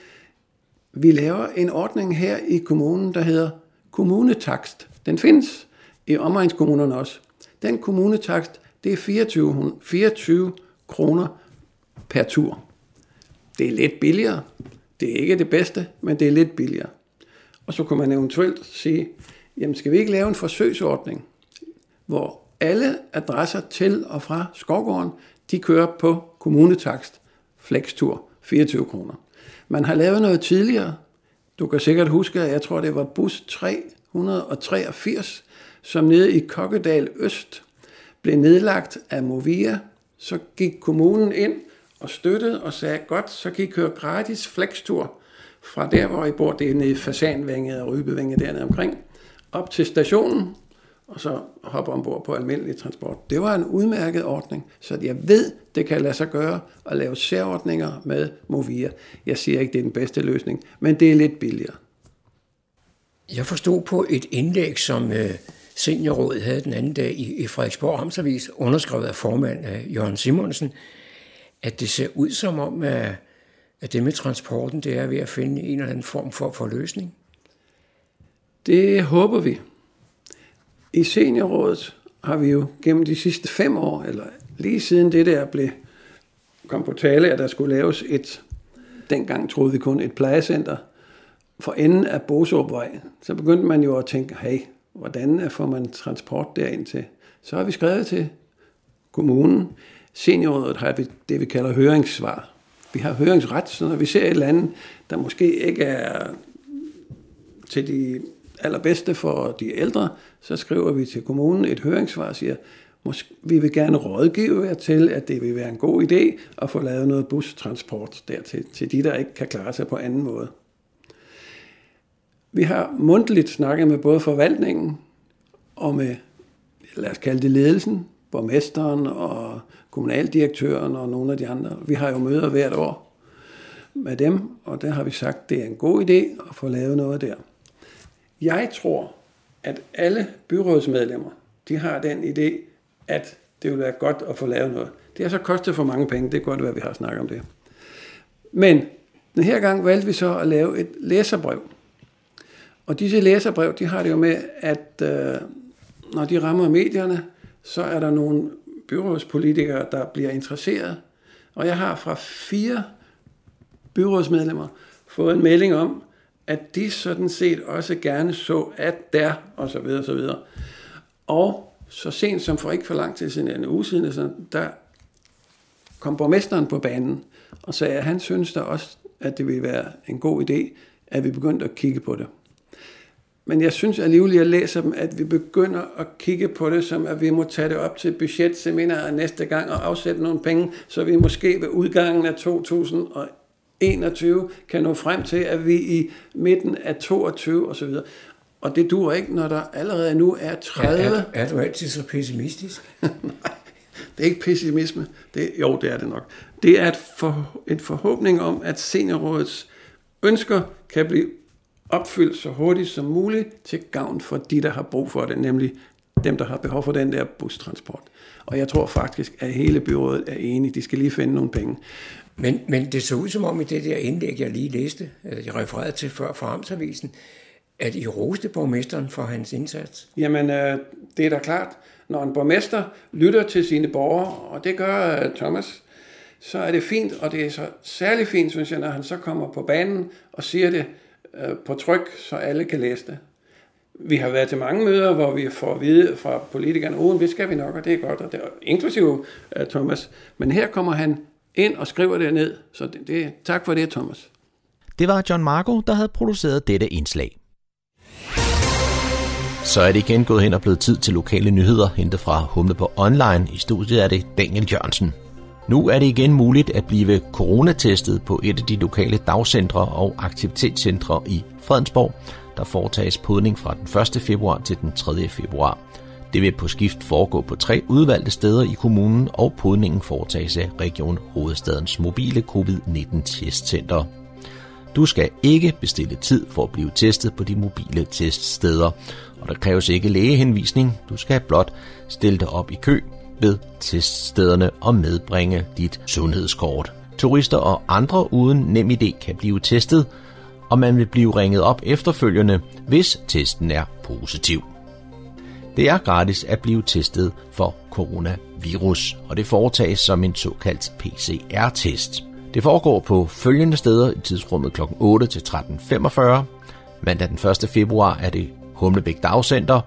vi laver en ordning her i kommunen, der hedder kommunetakst. Den findes i omegnskommunerne også. Den kommunetakst, det er fireogtyve kroner per tur. Det er lidt billigere. Det er ikke det bedste, men det er lidt billigere. Og så kunne man eventuelt sige, jamen skal vi ikke lave en forsøgsordning, hvor alle adresser til og fra Skovgården, de kører på kommunetakst, flextur, fireogtyve kroner. Man har lavet noget tidligere. Du kan sikkert huske, at jeg tror, det var bus tre hundrede og treogfirs, som nede i Kokkedal Øst blev nedlagt af Movia. Så gik kommunen ind og støttede og sagde, godt, så kan I køre gratis flextur fra der, hvor I bor. Det er nede i Fasanvænget og Rybevænget dernede omkring, op til stationen, og så hoppe ombord på almindelig transport. Det var en udmærket ordning, så jeg ved, det kan lade sig gøre at lave særordninger med Movia. Jeg siger ikke, det er den bedste løsning, men det er lidt billigere. Jeg forstod på et indlæg, som seniorrådet havde den anden dag i Frederiksborg Amtsavis, underskrevet af formand Jørgen Simonsen, at det ser ud som om, at det med transporten, det er ved at finde en eller anden form for, for løsning. Det håber vi. I seniorrådet har vi jo gennem de sidste fem år, eller lige siden det der blev, kom på tale, at der skulle laves et, dengang troede vi kun et plejecenter, for enden af Boserupvej, så begyndte man jo at tænke, hey, hvordan får man transport derind til? Så har vi skrevet til kommunen. Seniorrådet har det, vi kalder høringssvar. Vi har høringsret, så når vi ser et eller andet, der måske ikke er til de allerbedste for de ældre, så skriver vi til kommunen et høringssvar og siger, vi vil gerne rådgive jer til, at det vil være en god idé at få lavet noget bustransport dertil, til de, der ikke kan klare sig på anden måde. Vi har mundtligt snakket med både forvaltningen og med, lad os kalde det ledelsen, borgmesteren og kommunaldirektøren og nogle af de andre. Vi har jo møder hvert år med dem, og der har vi sagt, at det er en god idé at få lavet noget der. Jeg tror, at alle byrådsmedlemmer, de har den idé, at det vil være godt at få lavet noget. Det har så kostet for mange penge, det er godt, hvad vi har snakket om det. Men den her gang valgte vi så at lave et læserbrev. Og disse læserbrev, de har det jo med, at øh, når de rammer medierne, så er der nogle byrådspolitikere, der bliver interesseret. Og jeg har fra fire byrådsmedlemmer fået en melding om, at de sådan set også gerne så, at der, og så videre, og så videre. Og så sent som for ikke for lang tid siden, en uge siden, så der kom borgmesteren på banen og sagde, at han synes der også, at det ville være en god idé, at vi begyndte at kigge på det. Men jeg synes alligevel, jeg læser dem, at vi begynder at kigge på det, som at vi må tage det op til budgetseminaret næste gang og afsætte nogle penge, så vi måske ved udgangen af to tusind og enogtyve kan nå frem til, at vi i midten af toogtyve og så videre. Og det duer ikke, når der allerede nu er tredive. Er, er, er du altid så pessimistisk? Nej, det er ikke pessimisme. Det, jo, det er det nok. Det er et for, en forhåbning om, at seniorrådets ønsker kan blive opfyldt så hurtigt som muligt til gavn for de, der har brug for det, nemlig dem, der har behov for den der bustransport. Og jeg tror faktisk, at hele byrådet er enige. De skal lige finde nogle penge. Men, men det så ud som om i det der indlæg, jeg lige læste, jeg refererede til før fra Amtsavisen, at I roste borgmesteren for hans indsats? Jamen, øh, det er da klart. Når en borgmester lytter til sine borgere, og det gør øh, Thomas, så er det fint, og det er så særlig fint, synes jeg, når han så kommer på banen og siger det øh, på tryk, så alle kan læse det. Vi har været til mange møder, hvor vi får at vide fra politikerne, uden det skal vi nok, og det er godt, og det er, inklusive øh, Thomas. Men her kommer han ind og skriver det ned, så det, det, tak for det, Thomas. Det var John Marko, der havde produceret dette indslag. Så er det igen gået hen og blevet tid til lokale nyheder, hentet fra Humleborg Online. I studiet er det Daniel Jørgensen. Nu er det igen muligt at blive coronatestet på et af de lokale dagcentre og aktivitetscentre i Fredensborg. Der foretages podning fra den første februar til den tredje februar. Det vil på skift foregå på tre udvalgte steder i kommunen, og podningen foretages af Region Hovedstadens mobile covid nitten testcenter. Du skal ikke bestille tid for at blive testet på de mobile teststeder, og der kræves ikke lægehenvisning. Du skal blot stille dig op i kø ved teststederne og medbringe dit sundhedskort. Turister og andre uden NemID kan blive testet, og man vil blive ringet op efterfølgende, hvis testen er positiv. Det er gratis at blive testet for coronavirus, og det foretages som en såkaldt P C R test. Det foregår på følgende steder i tidsrummet klokken otte til tretten femogfyrre. Mandag den første februar er det Humlebæk Dagcenter,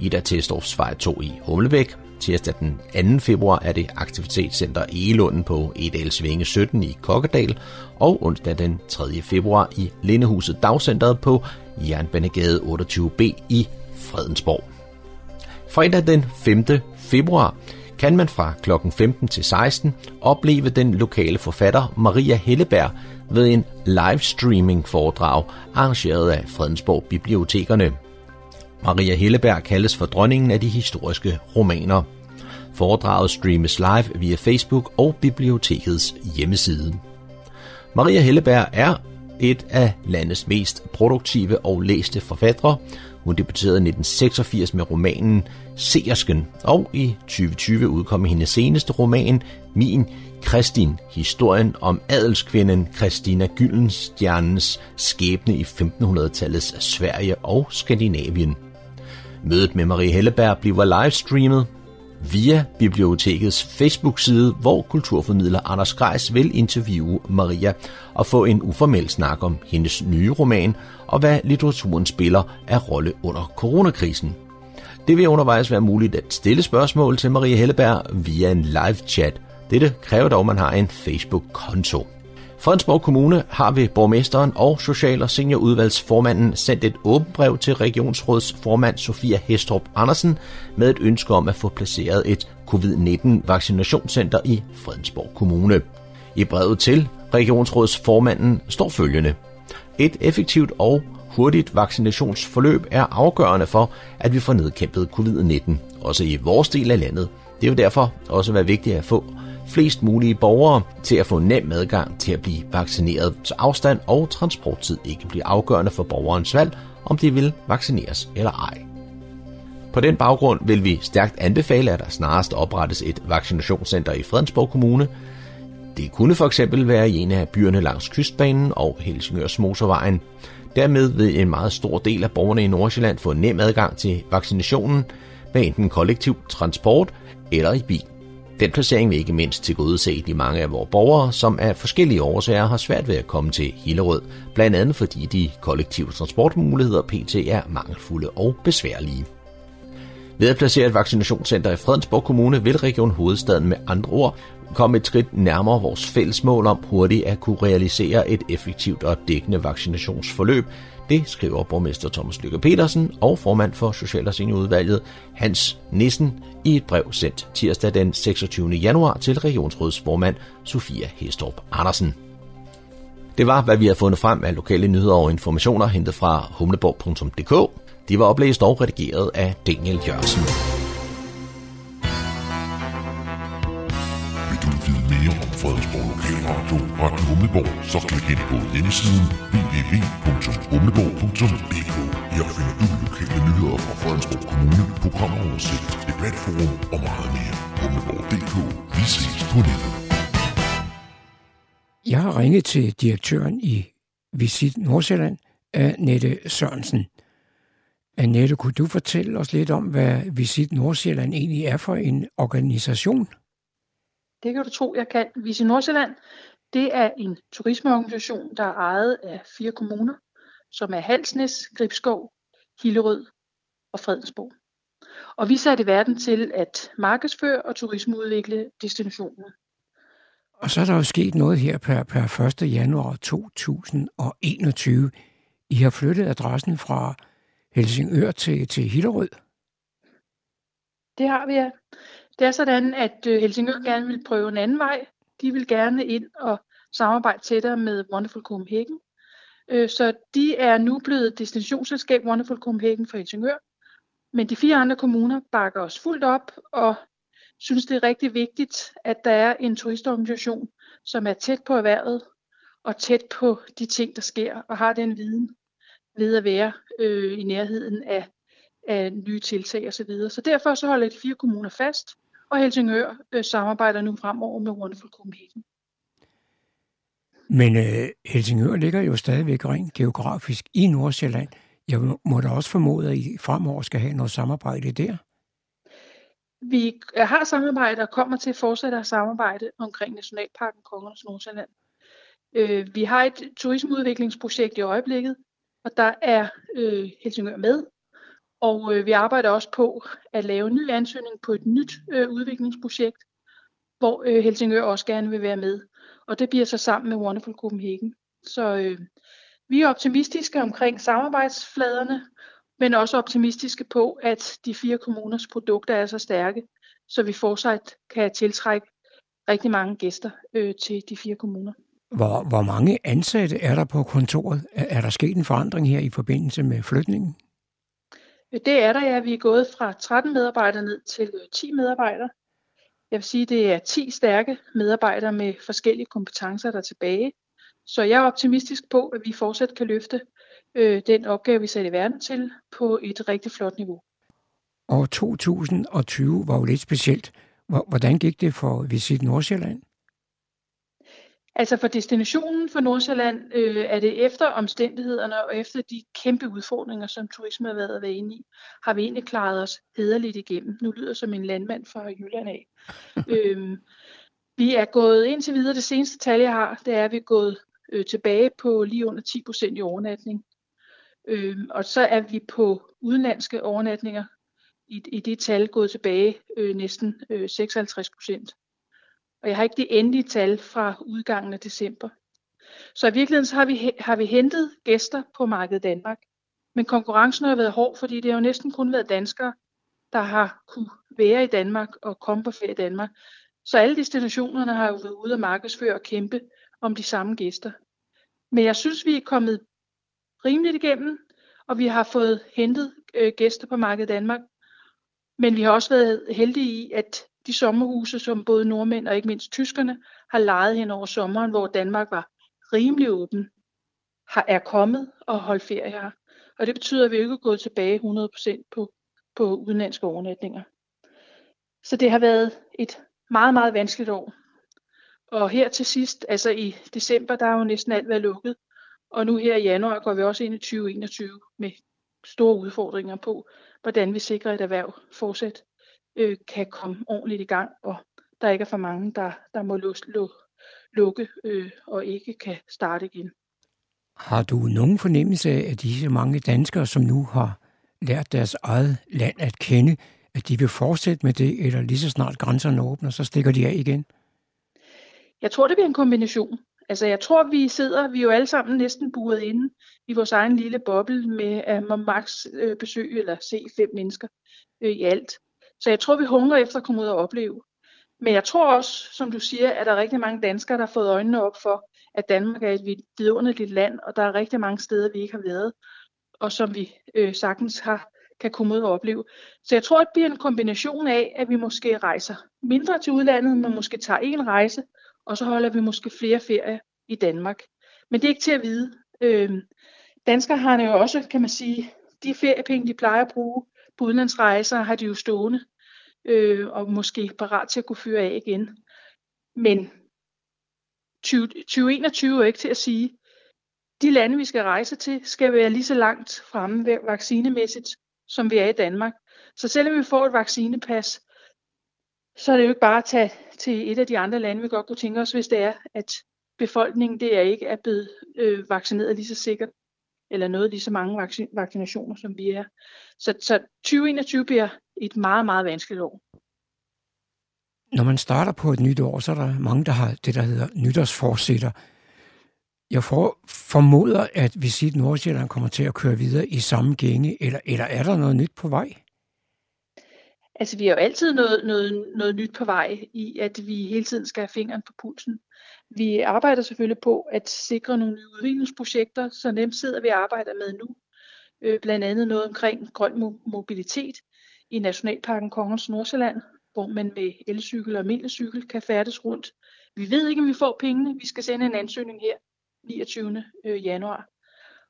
Ida Testorfsvej to i Humlebæk. Tirsdag den anden februar er det Aktivitetscenter Egelunden på Egedalsvinge sytten i Kokkedal. Og onsdag den tredje februar i Lindehuset Dagcenteret på Jernbanegade otteogtyve B i Fredensborg. Fredag den femte februar kan man fra klokken femten til seksten opleve den lokale forfatter Maria Helleberg ved en livestreaming-foredrag arrangeret af Fredensborg Bibliotekerne. Maria Helleberg kaldes for dronningen af de historiske romaner. Foredraget streames live via Facebook og bibliotekets hjemmeside. Maria Helleberg er et af landets mest produktive og læste forfattere. Hun debuterede i nitten seksogfirs med romanen Seersken, og i tyve tyve udkom hendes seneste roman, Min Kristin, historien om adelskvinden Christina Gyldenstiernes skæbne i femtenhundredetallets Sverige og Skandinavien. Mødet med Marie Helleberg bliver livestreamet via bibliotekets Facebook-side, hvor kulturformidler Anders Kreis vil interviewe Maria og få en uformel snak om hendes nye roman og hvad litteraturen spiller af rolle under coronakrisen. Det vil undervejs være muligt at stille spørgsmål til Maria Helleberg via en live-chat. Dette kræver dog, at man har en Facebook-konto. Fredensborg Kommune har ved borgmesteren og social- og seniorudvalgsformanden sendt et åbent brev til regionsrådsformand Sophie Hæstorp Andersen med et ønske om at få placeret et covid nitten vaccinationscenter i Fredensborg Kommune. I brevet til regionsrådsformanden står følgende. Et effektivt og hurtigt vaccinationsforløb er afgørende for, at vi får nedkæmpet covid nitten, også i vores del af landet. Det vil derfor også være vigtigt at få flest mulige borgere til at få nem adgang til at blive vaccineret, så afstand og transporttid ikke bliver afgørende for borgerens valg, om de vil vaccineres eller ej. På den baggrund vil vi stærkt anbefale, at der snarest oprettes et vaccinationscenter i Fredensborg Kommune. Det kunne fx være i en af byerne langs Kystbanen og Helsingørs Motorvejen. Dermed vil en meget stor del af borgerne i Nordsjælland få nem adgang til vaccinationen, med enten kollektiv transport eller i bil. Den placering vil ikke mindst tilgodese de mange af vores borgere, som af forskellige årsager har svært ved at komme til Hillerød, blandt andet fordi de kollektive transportmuligheder P T er mangelfulde og besværlige. Ved at placere et vaccinationscenter i Fredensborg Kommune vil Region Hovedstaden med andre ord komme et skridt nærmere vores fælles mål om hurtigt at kunne realisere et effektivt og dækkende vaccinationsforløb. Det skriver borgmester Thomas Lykke Petersen og formand for Social- og Seniorudvalget Hans Nissen i et brev sendt tirsdag den seksogtyvende januar til regionsrådsformand Sophie Hæstorp Andersen. Det var, hvad vi har fundet frem af lokale nyheder og informationer hentet fra humleborg punktum d k. De var oplæst og redigeret af Daniel Jørgensen. Vil du vide mere om Fredensborg Lokalradio og Humleborg, så klik ind på hjemmesiden w w w punktum humleborg punktum d k. Her finder du lokale nyheder fra Fredensborg Kommune, programoversigt, debatforum og meget mere. Humleborg punktum d k. Vi ses på nettet. Jeg har ringet til direktøren i Visit Nordsjælland, Annette Sørensen. Annette, kunne du fortælle os lidt om, hvad Visit Nordsjælland egentlig er for en organisation? Det kan du tro, jeg kan. Visit Nordsjælland, det er en turismeorganisation, der er ejet af fire kommuner, som er Halsnæs, Gribskov, Hillerød og Fredensborg. Og vi satte verden til at markedsføre og turismeudvikle destinationer. Og så er der jo sket noget her per, per første januar to tusind og enogtyve. I har flyttet adressen fra Helsingør til, til Hillerød? Det har vi, ja. Det er sådan, at Helsingør gerne vil prøve en anden vej. De vil gerne ind og samarbejde tættere med Wonderful Copenhagen. Så de er nu blevet destinationsselskab Wonderful Copenhagen for Helsingør. Men de fire andre kommuner bakker os fuldt op og synes, det er rigtig vigtigt, at der er en turistorganisation, som er tæt på erhvervet og tæt på de ting, der sker og har den viden ved at være øh, i nærheden af, af nye tiltag og så videre. Så derfor så holder de fire kommuner fast, og Helsingør øh, samarbejder nu fremover med Wonderful Copenhagen. Men øh, Helsingør ligger jo stadigvæk rent geografisk i Nordsjælland. Jeg må da også formode, at I fremover skal have noget samarbejde der. Vi har samarbejde og kommer til at fortsætte at samarbejde omkring Nationalparken Kongernes Nordsjælland. Øh, vi har et turismeudviklingsprojekt i øjeblikket, og der er øh, Helsingør med, og øh, vi arbejder også på at lave en ny ansøgning på et nyt øh, udviklingsprojekt, hvor øh, Helsingør også gerne vil være med, og det bliver så sammen med Wonderful Copenhagen. Så øh, vi er optimistiske omkring samarbejdsfladerne, men også optimistiske på, at de fire kommuners produkter er så stærke, så vi fortsat kan tiltrække rigtig mange gæster øh, til de fire kommuner. Hvor, hvor mange ansatte er der på kontoret? Er, er der sket en forandring her i forbindelse med flytningen? Det er der, ja. Vi er gået fra tretten medarbejdere ned til ti medarbejdere. Jeg vil sige, at det er ti stærke medarbejdere med forskellige kompetencer, der er tilbage. Så jeg er optimistisk på, at vi fortsat kan løfte øh, den opgave, vi satte i verden til, på et rigtig flot niveau. År to tusind og tyve var jo lidt specielt. Hvordan gik det for Visit Nordsjælland? Altså for destinationen for Nordsjælland øh, er det efter omstændighederne og efter de kæmpe udfordringer, som turisme har været inde i, har vi egentlig klaret os hæderligt igennem. Nu lyder som en landmand fra Jylland af. øhm, vi er gået indtil videre, det seneste tal jeg har, det er, at vi er gået øh, tilbage på lige under ti procent i overnatning. Øhm, og så er vi på udenlandske overnatninger i, i det tal gået tilbage øh, næsten øh, seksoghalvtreds procent. Og jeg har ikke det endelige tal fra udgangen af december. Så i virkeligheden så har, vi, har vi hentet gæster på markedet Danmark. Men konkurrencen har været hård, fordi det har jo næsten kun været danskere, der har kunne være i Danmark og komme på ferie i Danmark. Så alle destinationerne har jo været ude at markedsføre og kæmpe om de samme gæster. Men jeg synes, vi er kommet rimeligt igennem, og vi har fået hentet øh, gæster på markedet Danmark. Men vi har også været heldige i, at de sommerhuse, som både nordmænd og ikke mindst tyskerne har lejet hen over sommeren, hvor Danmark var rimelig åben, er kommet og holdt ferie her. Og det betyder, at vi ikke er gået tilbage hundrede procent på, på udenlandske overnatninger. Så det har været et meget, meget vanskeligt år. Og her til sidst, altså i december, der har jo næsten alt været lukket. Og nu her i januar går vi også ind i tyve enogtyve med store udfordringer på, hvordan vi sikrer et erhverv fortsat øh, kan komme ordentligt i gang, og der ikke er for mange, der, der må lukke øh, og ikke kan starte igen. Har du nogen fornemmelse af disse mange danskere, som nu har lært deres eget land at kende, at de vil fortsætte med det, eller lige så snart grænserne åbner, så stikker de af igen? Jeg tror, det bliver en kombination. Altså, jeg tror, vi sidder, vi er jo alle sammen næsten buret inde i vores egen lille boble med at man max besøge eller se fem mennesker i alt. Så jeg tror, vi hungrer efter at komme ud og opleve. Men jeg tror også, som du siger, at der er rigtig mange danskere, der har fået øjnene op for, at Danmark er et vidunderligt land, og der er rigtig mange steder, vi ikke har været, og som vi øh, sagtens har, kan komme ud og opleve. Så jeg tror, det bliver en kombination af, at vi måske rejser mindre til udlandet, men måske tager en rejse, og så holder vi måske flere ferier i Danmark. Men det er ikke til at vide. Øh, danskere har jo også, kan man sige, de feriepenge, de plejer at bruge på udlandsrejser, har de jo stående, øh, og måske parat til at kunne fyre af igen. Men tyve enogtyve er ikke til at sige, de lande, vi skal rejse til, skal være lige så langt fremme vaccinemæssigt, som vi er i Danmark. Så selvom vi får et vaccinepas, så er det jo ikke bare at tage til et af de andre lande, vi godt kunne tænke os, hvis det er, at befolkningen der ikke er blevet øh, vaccineret lige så sikkert, eller noget lige så mange vaccin- vaccinationer, som vi er. Så, så tyve enogtyve bliver et meget, meget vanskeligt år. Når man starter på et nyt år, så er der mange, der har det, der hedder nytårsforsætter. Jeg for, formoder, at Visit Nordsjælland kommer til at køre videre i samme gænge, eller, eller er der noget nyt på vej? Altså, vi har jo altid noget, noget, noget nyt på vej i, at vi hele tiden skal have fingeren på pulsen. Vi arbejder selvfølgelig på at sikre nogle nye udviklingsprojekter, så dem sidder vi og arbejder med nu. Øh, blandt andet noget omkring grøn mobilitet i Nationalparken Kongens Nordsjælland, hvor man med elcykel og minicykel kan færdes rundt. Vi ved ikke, om vi får pengene. Vi skal sende en ansøgning her niogtyvende januar.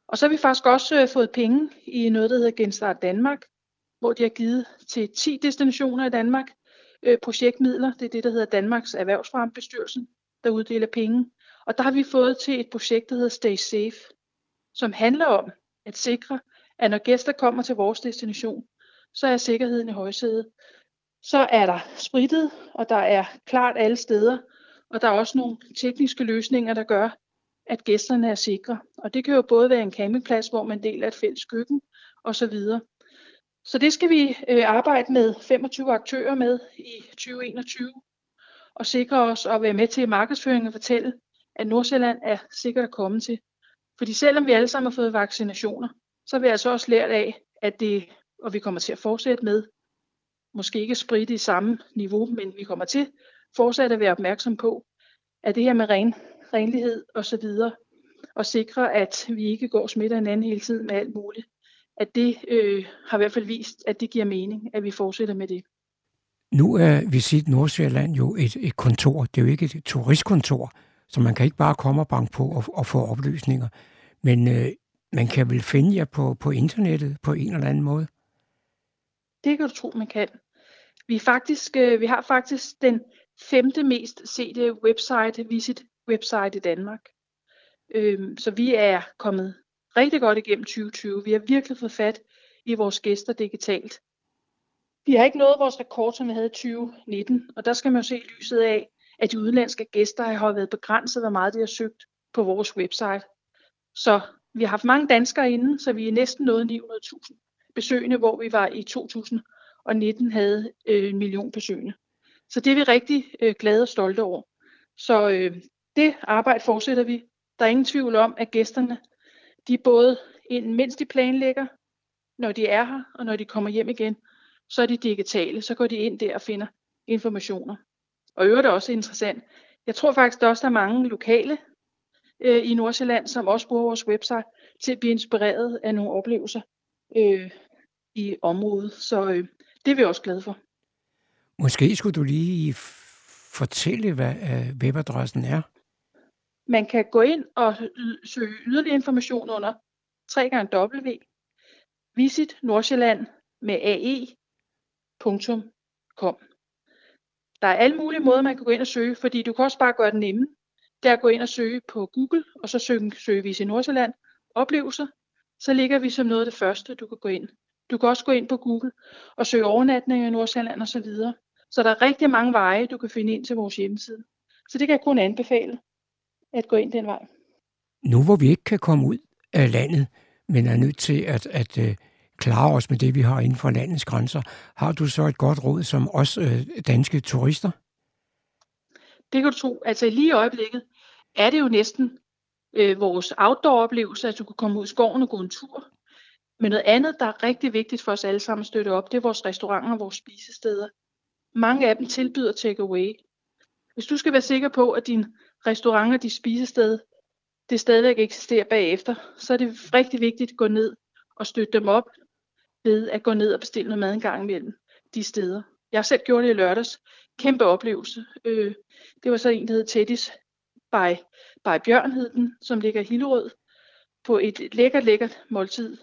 Og så har vi faktisk også øh, fået penge i noget, der hedder Genstart Danmark, hvor de har givet til ti destinationer i Danmark øh, projektmidler. Det er det, der hedder Danmarks Erhvervsfremmebestyrelsen, der uddeler penge. Og der har vi fået til et projekt, der hedder Stay Safe, som handler om at sikre, at når gæster kommer til vores destination, så er sikkerheden i højsædet. Så er der spritet, og der er klart alle steder, og der er også nogle tekniske løsninger, der gør, at gæsterne er sikre. Og det kan jo både være en campingplads, hvor man deler et fælles køkken osv. Så det skal vi øh, arbejde med femogtyve aktører med i tyve enogtyve, og sikre os at være med til markedsføring og fortælle, at Nordsjælland er sikkert at komme til. Fordi selvom vi alle sammen har fået vaccinationer, så har vi altså også lært af, at det, og vi kommer til at fortsætte med, måske ikke spritte i samme niveau, men vi kommer til fortsat at være opmærksom på, at det her med ren, renlighed osv., og, og sikre, at vi ikke går og smitter hinanden hele tiden med alt muligt, at det øh, har i hvert fald vist, at det giver mening, at vi fortsætter med det. Nu er Visit Nordsjælland jo et, et kontor, det er jo ikke et turistkontor, så man kan ikke bare komme og banke på og, og få oplysninger, men øh, man kan vel finde jer på, på internettet på en eller anden måde? Det kan du tro, man kan. Vi, faktisk, øh, vi har faktisk den femte mest sete website, Visit Website i Danmark. Øh, så vi er kommet rigtig godt igennem tyve tyve. Vi har virkelig fået fat i vores gæster digitalt. Vi har ikke nået vores rekord, som vi havde i tyve nitten, og der skal man jo se i lyset af, at de udenlandske gæster har været begrænset, hvor meget de har søgt på vores website. Så vi har haft mange danskere inden, så vi er næsten nået ni hundrede tusind besøgende, hvor vi var i to tusind nitten havde øh, en million besøgende. Så det er vi rigtig øh, glade og stolte over. Så øh, det arbejde fortsætter vi. Der er ingen tvivl om, at gæsterne, de både inden mens de planlægger, når de er her, og når de kommer hjem igen, så er de digitale, så går de ind der og finder informationer. Og i øvrigt er det også interessant. Jeg tror faktisk, der også er mange lokale øh, i Nordsjælland, som også bruger vores website til at blive inspireret af nogle oplevelser øh, i området. Så øh, det er vi også glade for. Måske skulle du lige fortælle, hvad øh, webadressen er. Man kan gå ind og søge yderligere information under w w w punktum visit nordsjælland punktum com. Der er alle mulige måder, man kan gå ind og søge, fordi du kan også bare gøre den nemme. Der gå ind og søge på Google, og så søge, søge Visit Nordsjælland oplevelser, så ligger vi som noget af det første, du kan gå ind. Du kan også gå ind på Google og søge overnatninger i Nordsjælland og så videre. Så der er rigtig mange veje, du kan finde ind til vores hjemmeside. Så det kan jeg kun anbefale, at gå ind den vej. Nu hvor vi ikke kan komme ud af landet, men er nødt til at, at øh, klare os med det, vi har inden for landets grænser, har du så et godt råd som os øh, danske turister? Det kan du tro. Altså lige i øjeblikket er det jo næsten øh, vores outdoor-oplevelse, at du kan komme ud i skoven og gå en tur. Men noget andet, der er rigtig vigtigt for os alle sammen at støtte op, det er vores restauranter og vores spisesteder. Mange af dem tilbyder takeaway. Hvis du skal være sikker på, at din restaurant og dit spisested, det stadigvæk eksisterer bagefter, så er det rigtig vigtigt at gå ned og støtte dem op ved at gå ned og bestille noget mad en gang imellem de steder. Jeg selv gjorde det i lørdags. Kæmpe oplevelse. Det var så en, der hed Teddy's by, by Bjørn, hed den, som ligger i Hillerød, på et lækkert, lækkert måltid.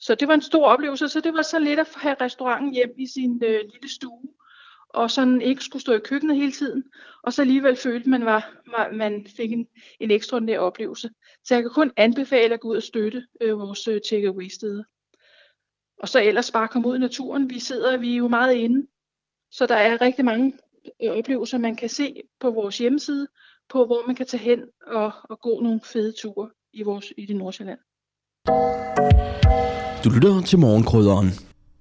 Så det var en stor oplevelse, så det var så let at have restauranten hjem i sin øh, lille stue, og sådan ikke skulle stå i køkkenet hele tiden, og så alligevel følte, at man, var, var, man fik en, en ekstraordinær oplevelse. Så jeg kan kun anbefale at gå ud og støtte øh, vores øh, takeaway-steder. Og så ellers bare komme ud i naturen. Vi sidder, vi er jo meget inde, så der er rigtig mange øh, oplevelser, man kan se på vores hjemmeside, på hvor man kan tage hen og, og gå nogle fede ture i, vores, i det Nordsjælland. Du lytter til Morgenkrøderen.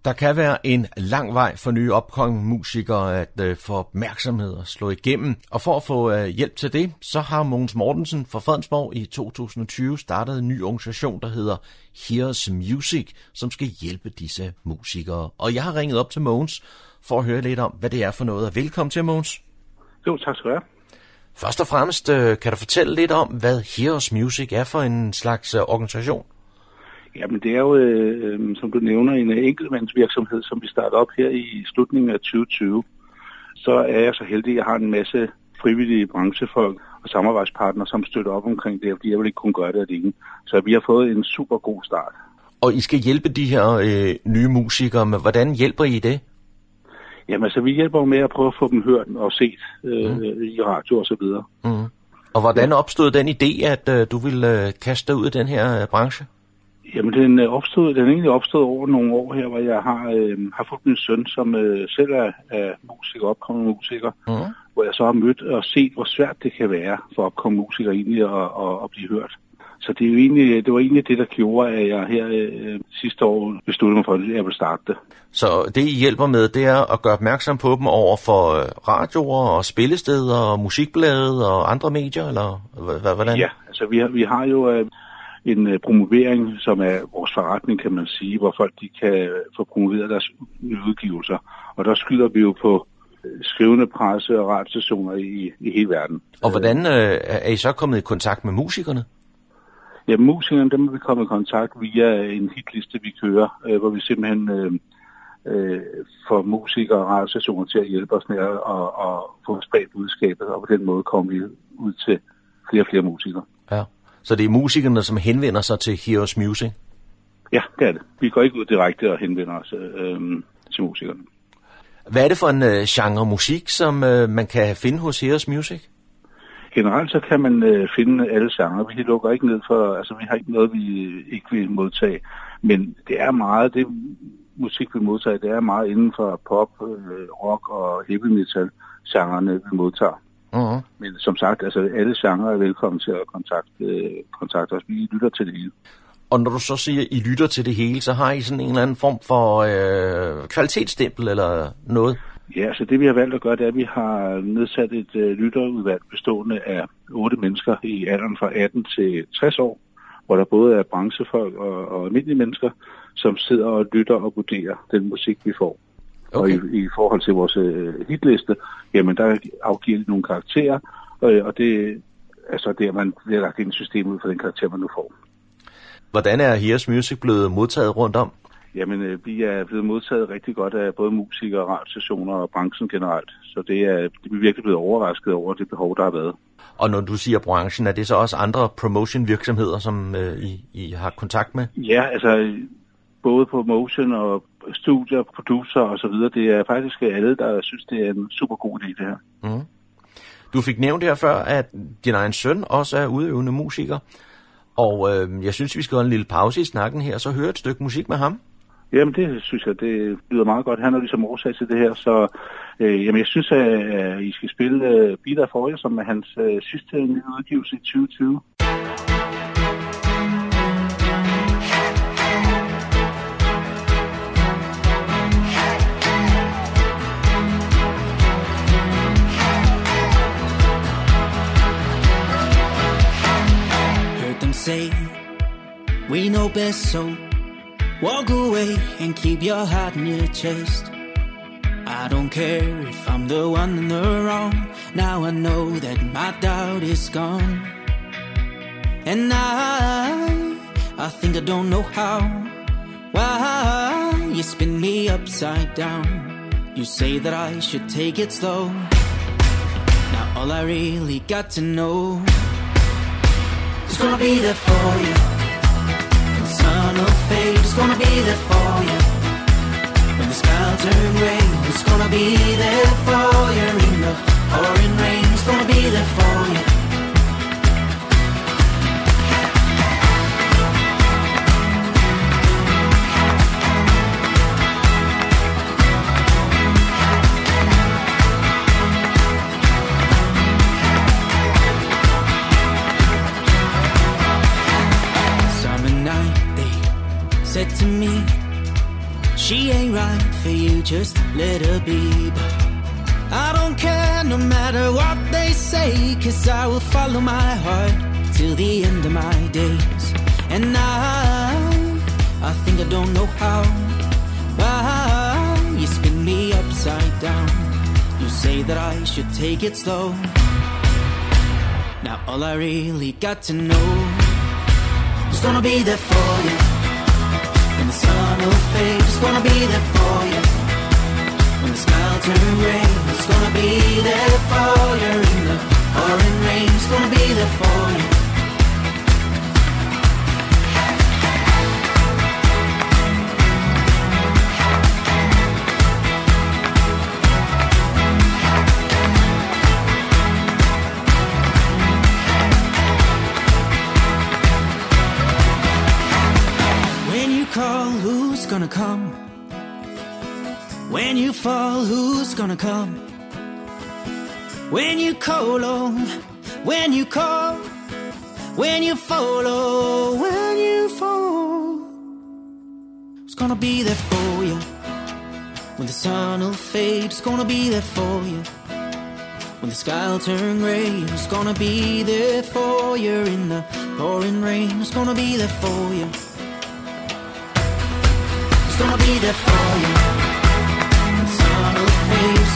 Der kan være en lang vej for nye opkommende musikere at øh, få opmærksomhed og slå igennem. Og for at få øh, hjælp til det, så har Mogens Mortensen fra Fredensborg i tyve tyve startet en ny organisation, der hedder Heroes Music, som skal hjælpe disse musikere. Og jeg har ringet op til Mogens for at høre lidt om, hvad det er for noget. Og velkommen til, Mogens. Jo, tak skal du have. Først og fremmest øh, kan du fortælle lidt om, hvad Heroes Music er for en slags øh, organisation? Jamen det er jo, øh, som du nævner, en enkeltmandsvirksomhed, som vi starter op her i slutningen af tyve tyve. Så er jeg så heldig, at jeg har en masse frivillige branchefolk og samarbejdspartnere, som støtter op omkring det, fordi jeg vil ikke kunne gøre det alene. Så vi har fået en super god start. Og I skal hjælpe de her øh, nye musikere, men hvordan hjælper I det? Jamen altså, vi hjælper med at prøve at få dem hørt og set øh, mm. i radio og så videre. Mm. Og hvordan opstod den idé, at øh, du ville øh, kaste dig ud i den her øh, branche? Jamen, den opstod, den egentlig opstod over nogle år her, hvor jeg har, øh, har fået min søn, som øh, selv er, er musiker, opkommende musiker, mm. hvor jeg så har mødt og set, hvor svært det kan være for opkommende musikere egentlig at, at, at blive hørt. Så det, er jo egentlig, det var egentlig det, der gjorde, at jeg her øh, sidste år besluttede mig for, at jeg ville starte det. Så det, I hjælper med, det er at gøre opmærksom på dem over for radioer og spillesteder og musikblade og andre medier, eller hvordan? Ja, altså vi har, vi har jo... Øh, en promovering, som er vores forretning, kan man sige, hvor folk de kan få promoveret deres udgivelser. Og der skylder vi jo på skrivende presse og radiostationer i, i hele verden. Og hvordan øh, er I så kommet i kontakt med musikerne? Ja, musikerne, dem er vi kommet i kontakt via en hitliste, vi kører, øh, hvor vi simpelthen øh, øh, får musikere og radiostationer til at hjælpe os med at og, og få spredt budskabet, og på den måde kommer vi ud til flere og flere musikere. Ja. Så det er musikerne, som henvender sig til Heroes Music? Ja, det er det. Vi går ikke ud direkte og henvender os øh, til musikerne. Hvad er det for en øh, genre musik, som øh, man kan finde hos Heroes Music? Generelt så kan man øh, finde alle genre. Vi lukker ikke ned for, altså vi har ikke noget, vi ikke vil modtage. Men det er meget, det musik vi modtager, det er meget inden for pop, øh, rock og heavy metal genrerne vi modtager. Uh-huh. Men som sagt, altså alle genrer er velkommen til at kontakte, øh, kontakte os. Vi lytter til det hele. Og når du så siger, at I lytter til det hele, så har I sådan en eller anden form for øh, kvalitetsstempel eller noget? Ja, så det vi har valgt at gøre, det er, at vi har nedsat et øh, lytterudvalg bestående af otte mennesker i alderen fra atten til tres år, hvor der både er branchefolk og, og almindelige mennesker, som sidder og lytter og vurderer den musik, vi får. Okay. Og i, i forhold til vores øh, hitliste, jamen der afgiver de nogle karakterer, og, og det altså det, man bliver lagt ind i systemet ud for den karakter, man nu får. Hvordan er Heroes Music blevet modtaget rundt om? Jamen, øh, vi er blevet modtaget rigtig godt af både musikere, radiostationer og branchen generelt, så det er, det er virkelig blevet overrasket over det behov, der har været. Og når du siger branchen, er det så også andre promotion-virksomheder, som øh, I, I har kontakt med? Ja, altså både promotion og studier, producer og så videre. Det er faktisk alle, der synes, det er en super god idé, det her. Mm. Du fik nævnt her før, at din egen søn også er udøvende musiker. Og øh, jeg synes, vi skal have en lille pause i snakken her, så høre et stykke musik med ham. Jamen det synes jeg, det lyder meget godt. Han er ligesom årsag til det her, så øh, jamen, jeg synes, at I skal spille øh, Bidder for jer, som er hans øh, sidste nye udgivelse i tyve tyve. Heard them say, we know best, so walk away and keep your heart in your chest. I don't care if I'm the one in the wrong. Now I know that my doubt is gone. And I, I think I don't know how. Why you spin me upside down. You say that I should take it slow. Now all I really got to know is gonna be there for you. Sun or fade, it's gonna be there for you. When the sky turns gray, it's gonna be there for you. In the pouring rain, it's gonna be there for you. Said to me, she ain't right for you, just let her be. But I don't care no matter what they say, cause I will follow my heart till the end of my days. And I, I think I don't know how. Why you spin me upside down. You say that I should take it slow. Now all I really got to know is gonna be there for you. When the sun will fade, it's gonna be there for you. When the sky turns gray, it's gonna be there for you. In the pouring rain, it's gonna be there for you. Gonna come when you fall, who's gonna come when you call on, when you call, when you follow, when you fall, it's gonna be there for you. When the sun will fade, it's gonna be there for you. When the sky will turn gray, it's gonna be there for you. In the pouring rain, it's gonna be there for you. It's gonna be there for you. The sun will fade, it's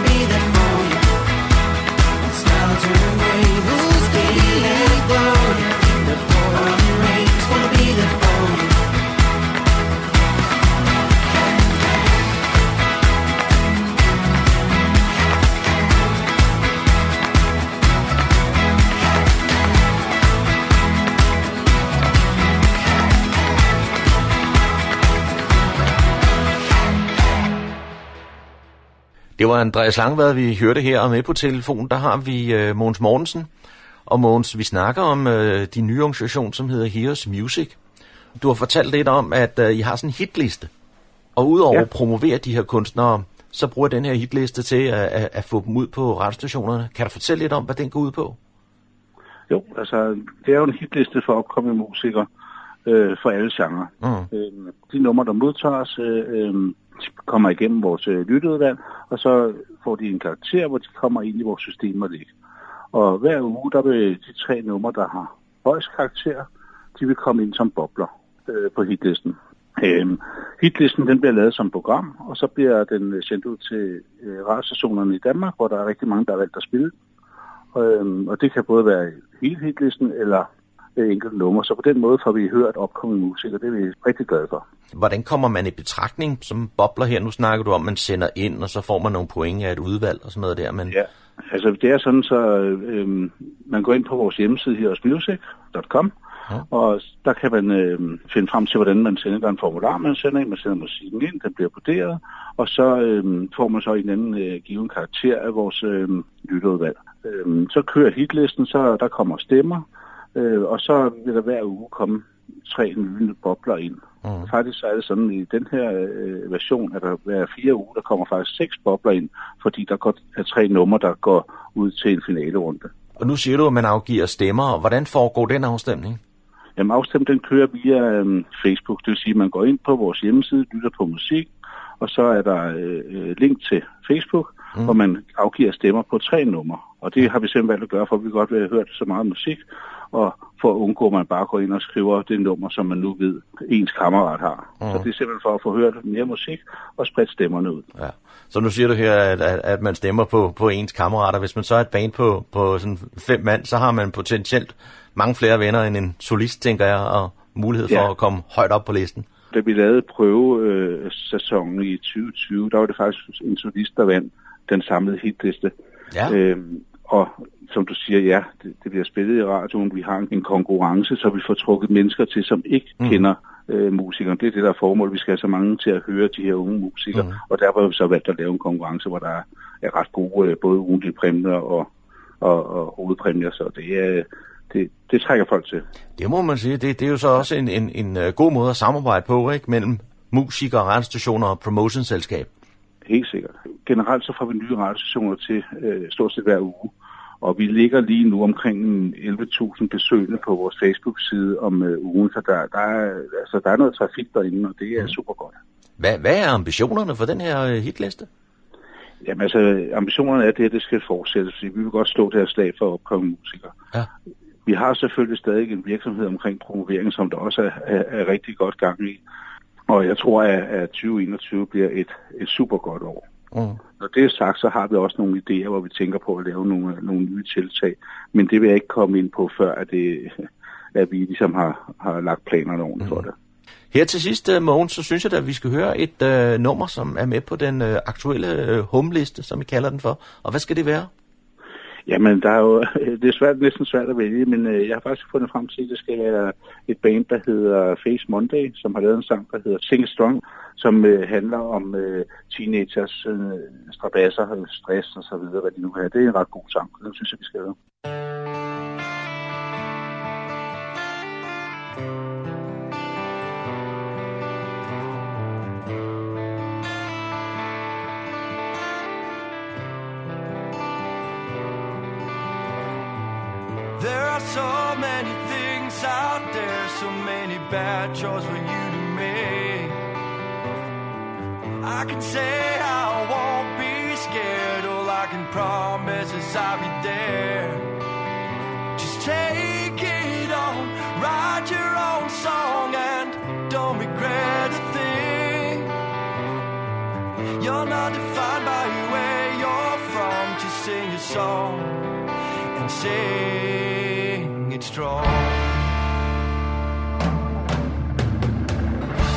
be there for you. The sky turn gray, who's gonna be there for you? The pouring rain, it's gonna be there for you. Det var Andreas Langvad, vi hørte her, og med på telefon, der har vi øh, Mogens Mortensen. Og Mogens, vi snakker om øh, din nye organisation, som hedder Heroes Music. Du har fortalt lidt om, at øh, I har sådan en hitliste, og udover ja. at promovere de her kunstnere, så bruger den her hitliste til at, at, at få dem ud på radiostationerne. Kan du fortælle lidt om, hvad den går ud på? Jo, altså det er jo en hitliste for opkommende musikere øh, for alle genrer. Mm. Øh, de numre, der modtages... Øh, øh, kommer igennem vores øh, lytteudvalg, og så får de en karakter, hvor de kommer ind i vores system og ligge. Og hver uge, der vil de tre numre, der har højst karakter, de vil komme ind som bobler øh, på hitlisten. Øh, hitlisten, den bliver lavet som program, og så bliver den øh, sendt ud til øh, radiostationerne i Danmark, hvor der er rigtig mange, der har valgt at spille. Øh, og det kan både være hele hitlisten, eller enkelte nummer, så på den måde får vi hørt opkommende musik, og det er vi rigtig glade for. Hvordan kommer man i betragtning som bobler her? Nu snakker du om, at man sender ind, og så får man nogle point af et udvalg og sådan noget der. Men... Ja, altså det er sådan, så øh, man går ind på vores hjemmeside heroes music punktum com, ja. og der kan man øh, finde frem til, hvordan man sender. Der en formular, man sender ind, man sender musikken ind, den bliver vurderet, og så øh, får man så en anden øh, given karakter af vores øh, lytteudvalg. Øh, så kører hitlisten, så der kommer stemmer, Øh, og så vil der hver uge komme tre nye bobler ind. Mm. Faktisk så er det sådan, i den her øh, version, at der hver fire uger, der kommer faktisk seks bobler ind, fordi der går, er tre numre, der går ud til en finalerunde. Og nu siger du, at man afgiver stemmer. Hvordan foregår den afstemning? Jamen afstemningen kører via øh, Facebook. Det vil sige, at man går ind på vores hjemmeside, lytter på musik, og så er der øh, link til Facebook, mm. hvor man afgiver stemmer på tre numre. Og det har vi simpelthen valgt at gøre, for vi godt vil have hørt så meget musik, og for at undgå, at man bare går ind og skriver det nummer, som man nu ved, ens kammerat har. Mm. Så det er simpelthen for at få hørt mere musik og spredt stemmerne ud. Ja. Så nu siger du her, at, at, at man stemmer på, på ens kammerater. Hvis man så er et band på, på sådan fem mand, så har man potentielt mange flere venner end en solist, tænker jeg, og mulighed for ja. At komme højt op på listen. Da vi lavede prøvesæsonen i tyve tyve, der var det faktisk en solist, der vandt den samlede hitliste. Ja. Øhm, og som du siger, ja, det, det bliver spillet i radioen. Vi har en konkurrence, så vi får trukket mennesker til, som ikke mm. kender øh, musikeren. Det er det, der er formålet. Vi skal have så mange til at høre de her unge musikere. Mm. Og derfor har vi så valgt at lave en konkurrence, hvor der er ret gode, både ugentlige præmier og, og, og hovedpræmier. Så det er... Det, det trækker folk til. Det må man sige. Det, det er jo så også en, en, en god måde at samarbejde på, ikke? Mellem musikere, radiostationer og promotionselskab. Helt sikkert. Generelt så får vi nye radiostationer til øh, stort set hver uge. Og vi ligger lige nu omkring elleve tusind besøgende på vores Facebook-side om øh, ugen. Så der, der, er, altså, der er noget trafik derinde, og det er mm. super godt. Hvad, hvad er ambitionerne for den her hitliste? Jamen altså, ambitionerne er, at det her det skal fortsætte. Vi vil godt slå det her slag for at opkomme musikere. Ja. Vi har selvfølgelig stadig en virksomhed omkring promovering, som der også er, er, er rigtig godt gang i. Og jeg tror, at, at tyve enogtyve bliver et, et super godt år. Mm. Når det er sagt, så har vi også nogle idéer, hvor vi tænker på at lave nogle, nogle nye tiltag. Men det vil jeg ikke komme ind på, før at, det, at vi ligesom har, har lagt planerne ordentligt for det. Her til sidst, Mogens, så synes jeg, at vi skal høre et øh, nummer, som er med på den øh, aktuelle øh, homeliste, som I kalder den for. Og hvad skal det være? Jamen, der er jo, det er svært, næsten svært at vælge, men øh, jeg har faktisk fundet frem til, at det skal være et band, der hedder Face Monday, som har lavet en sang, der hedder Sing Strong, som øh, handler om øh, teenagers øh, strabasser, stress og så videre, hvad de nu har. Det er en ret god sang, og den synes jeg, vi skal høre. So many things out there, so many bad choices for you to make. I can say I won't be scared, all I can promise is I'll be there. Just take it on, write your own song and don't regret a thing. You're not defined by where you're from, just sing your song and sing. Strong.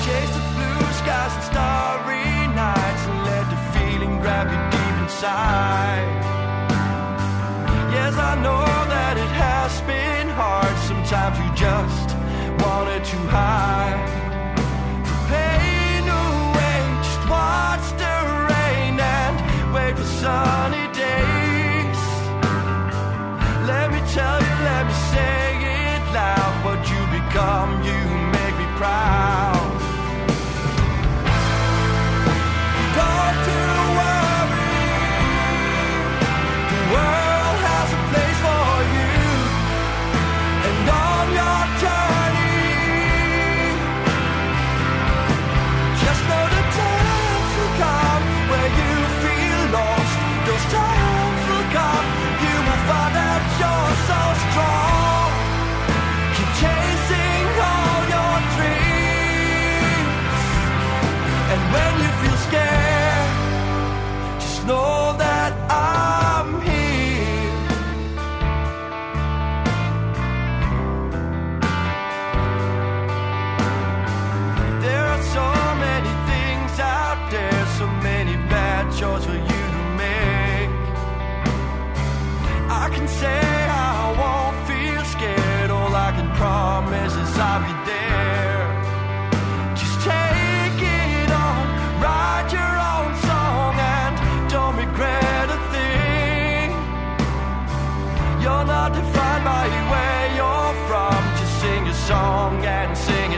Chase the blue skies and starry nights and let the feeling grab you deep inside. Yes, I know that it has been hard. Sometimes you just wanted to hide the pain away. Just watch the rain and wait for sunny days. Let me tell you, let me say it loud, what you become, you make me proud. Don't you worry, the world has a place for you, and on your journey, just know the times will come where you feel lost, those times will come, you will find out you're so strong. When you feel scared, just know that I'm here. There are so many things out there, so many bad choices for you to make. I can say I won't feel scared, all I can promise is I'll be there. You're not defined by where you're from. Just sing your song and sing.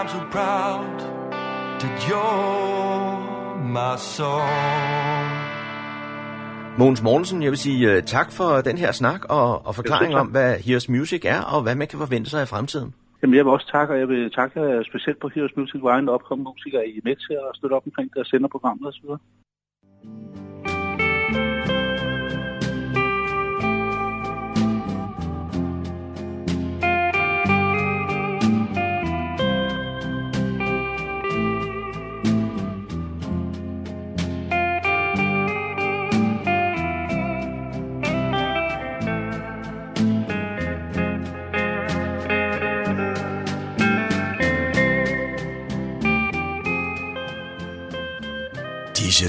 I'm so proud that you're my song. Mogens Mortensen, jeg vil sige tak for den her snak og, og forklaring om, hvad Heroes Music er, og hvad man kan forvente sig i fremtiden. Jamen, jeg vil også takke, og jeg vil takke specielt på Heroes Music, hvor der opkommer musikere, I er med til at støtte op omkring deres senderprogrammer og så videre. Disse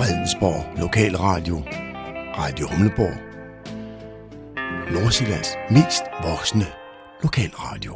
Fredensborg Lokalradio, Radio Humleborg, Nordsjællands mest voksne lokalradio.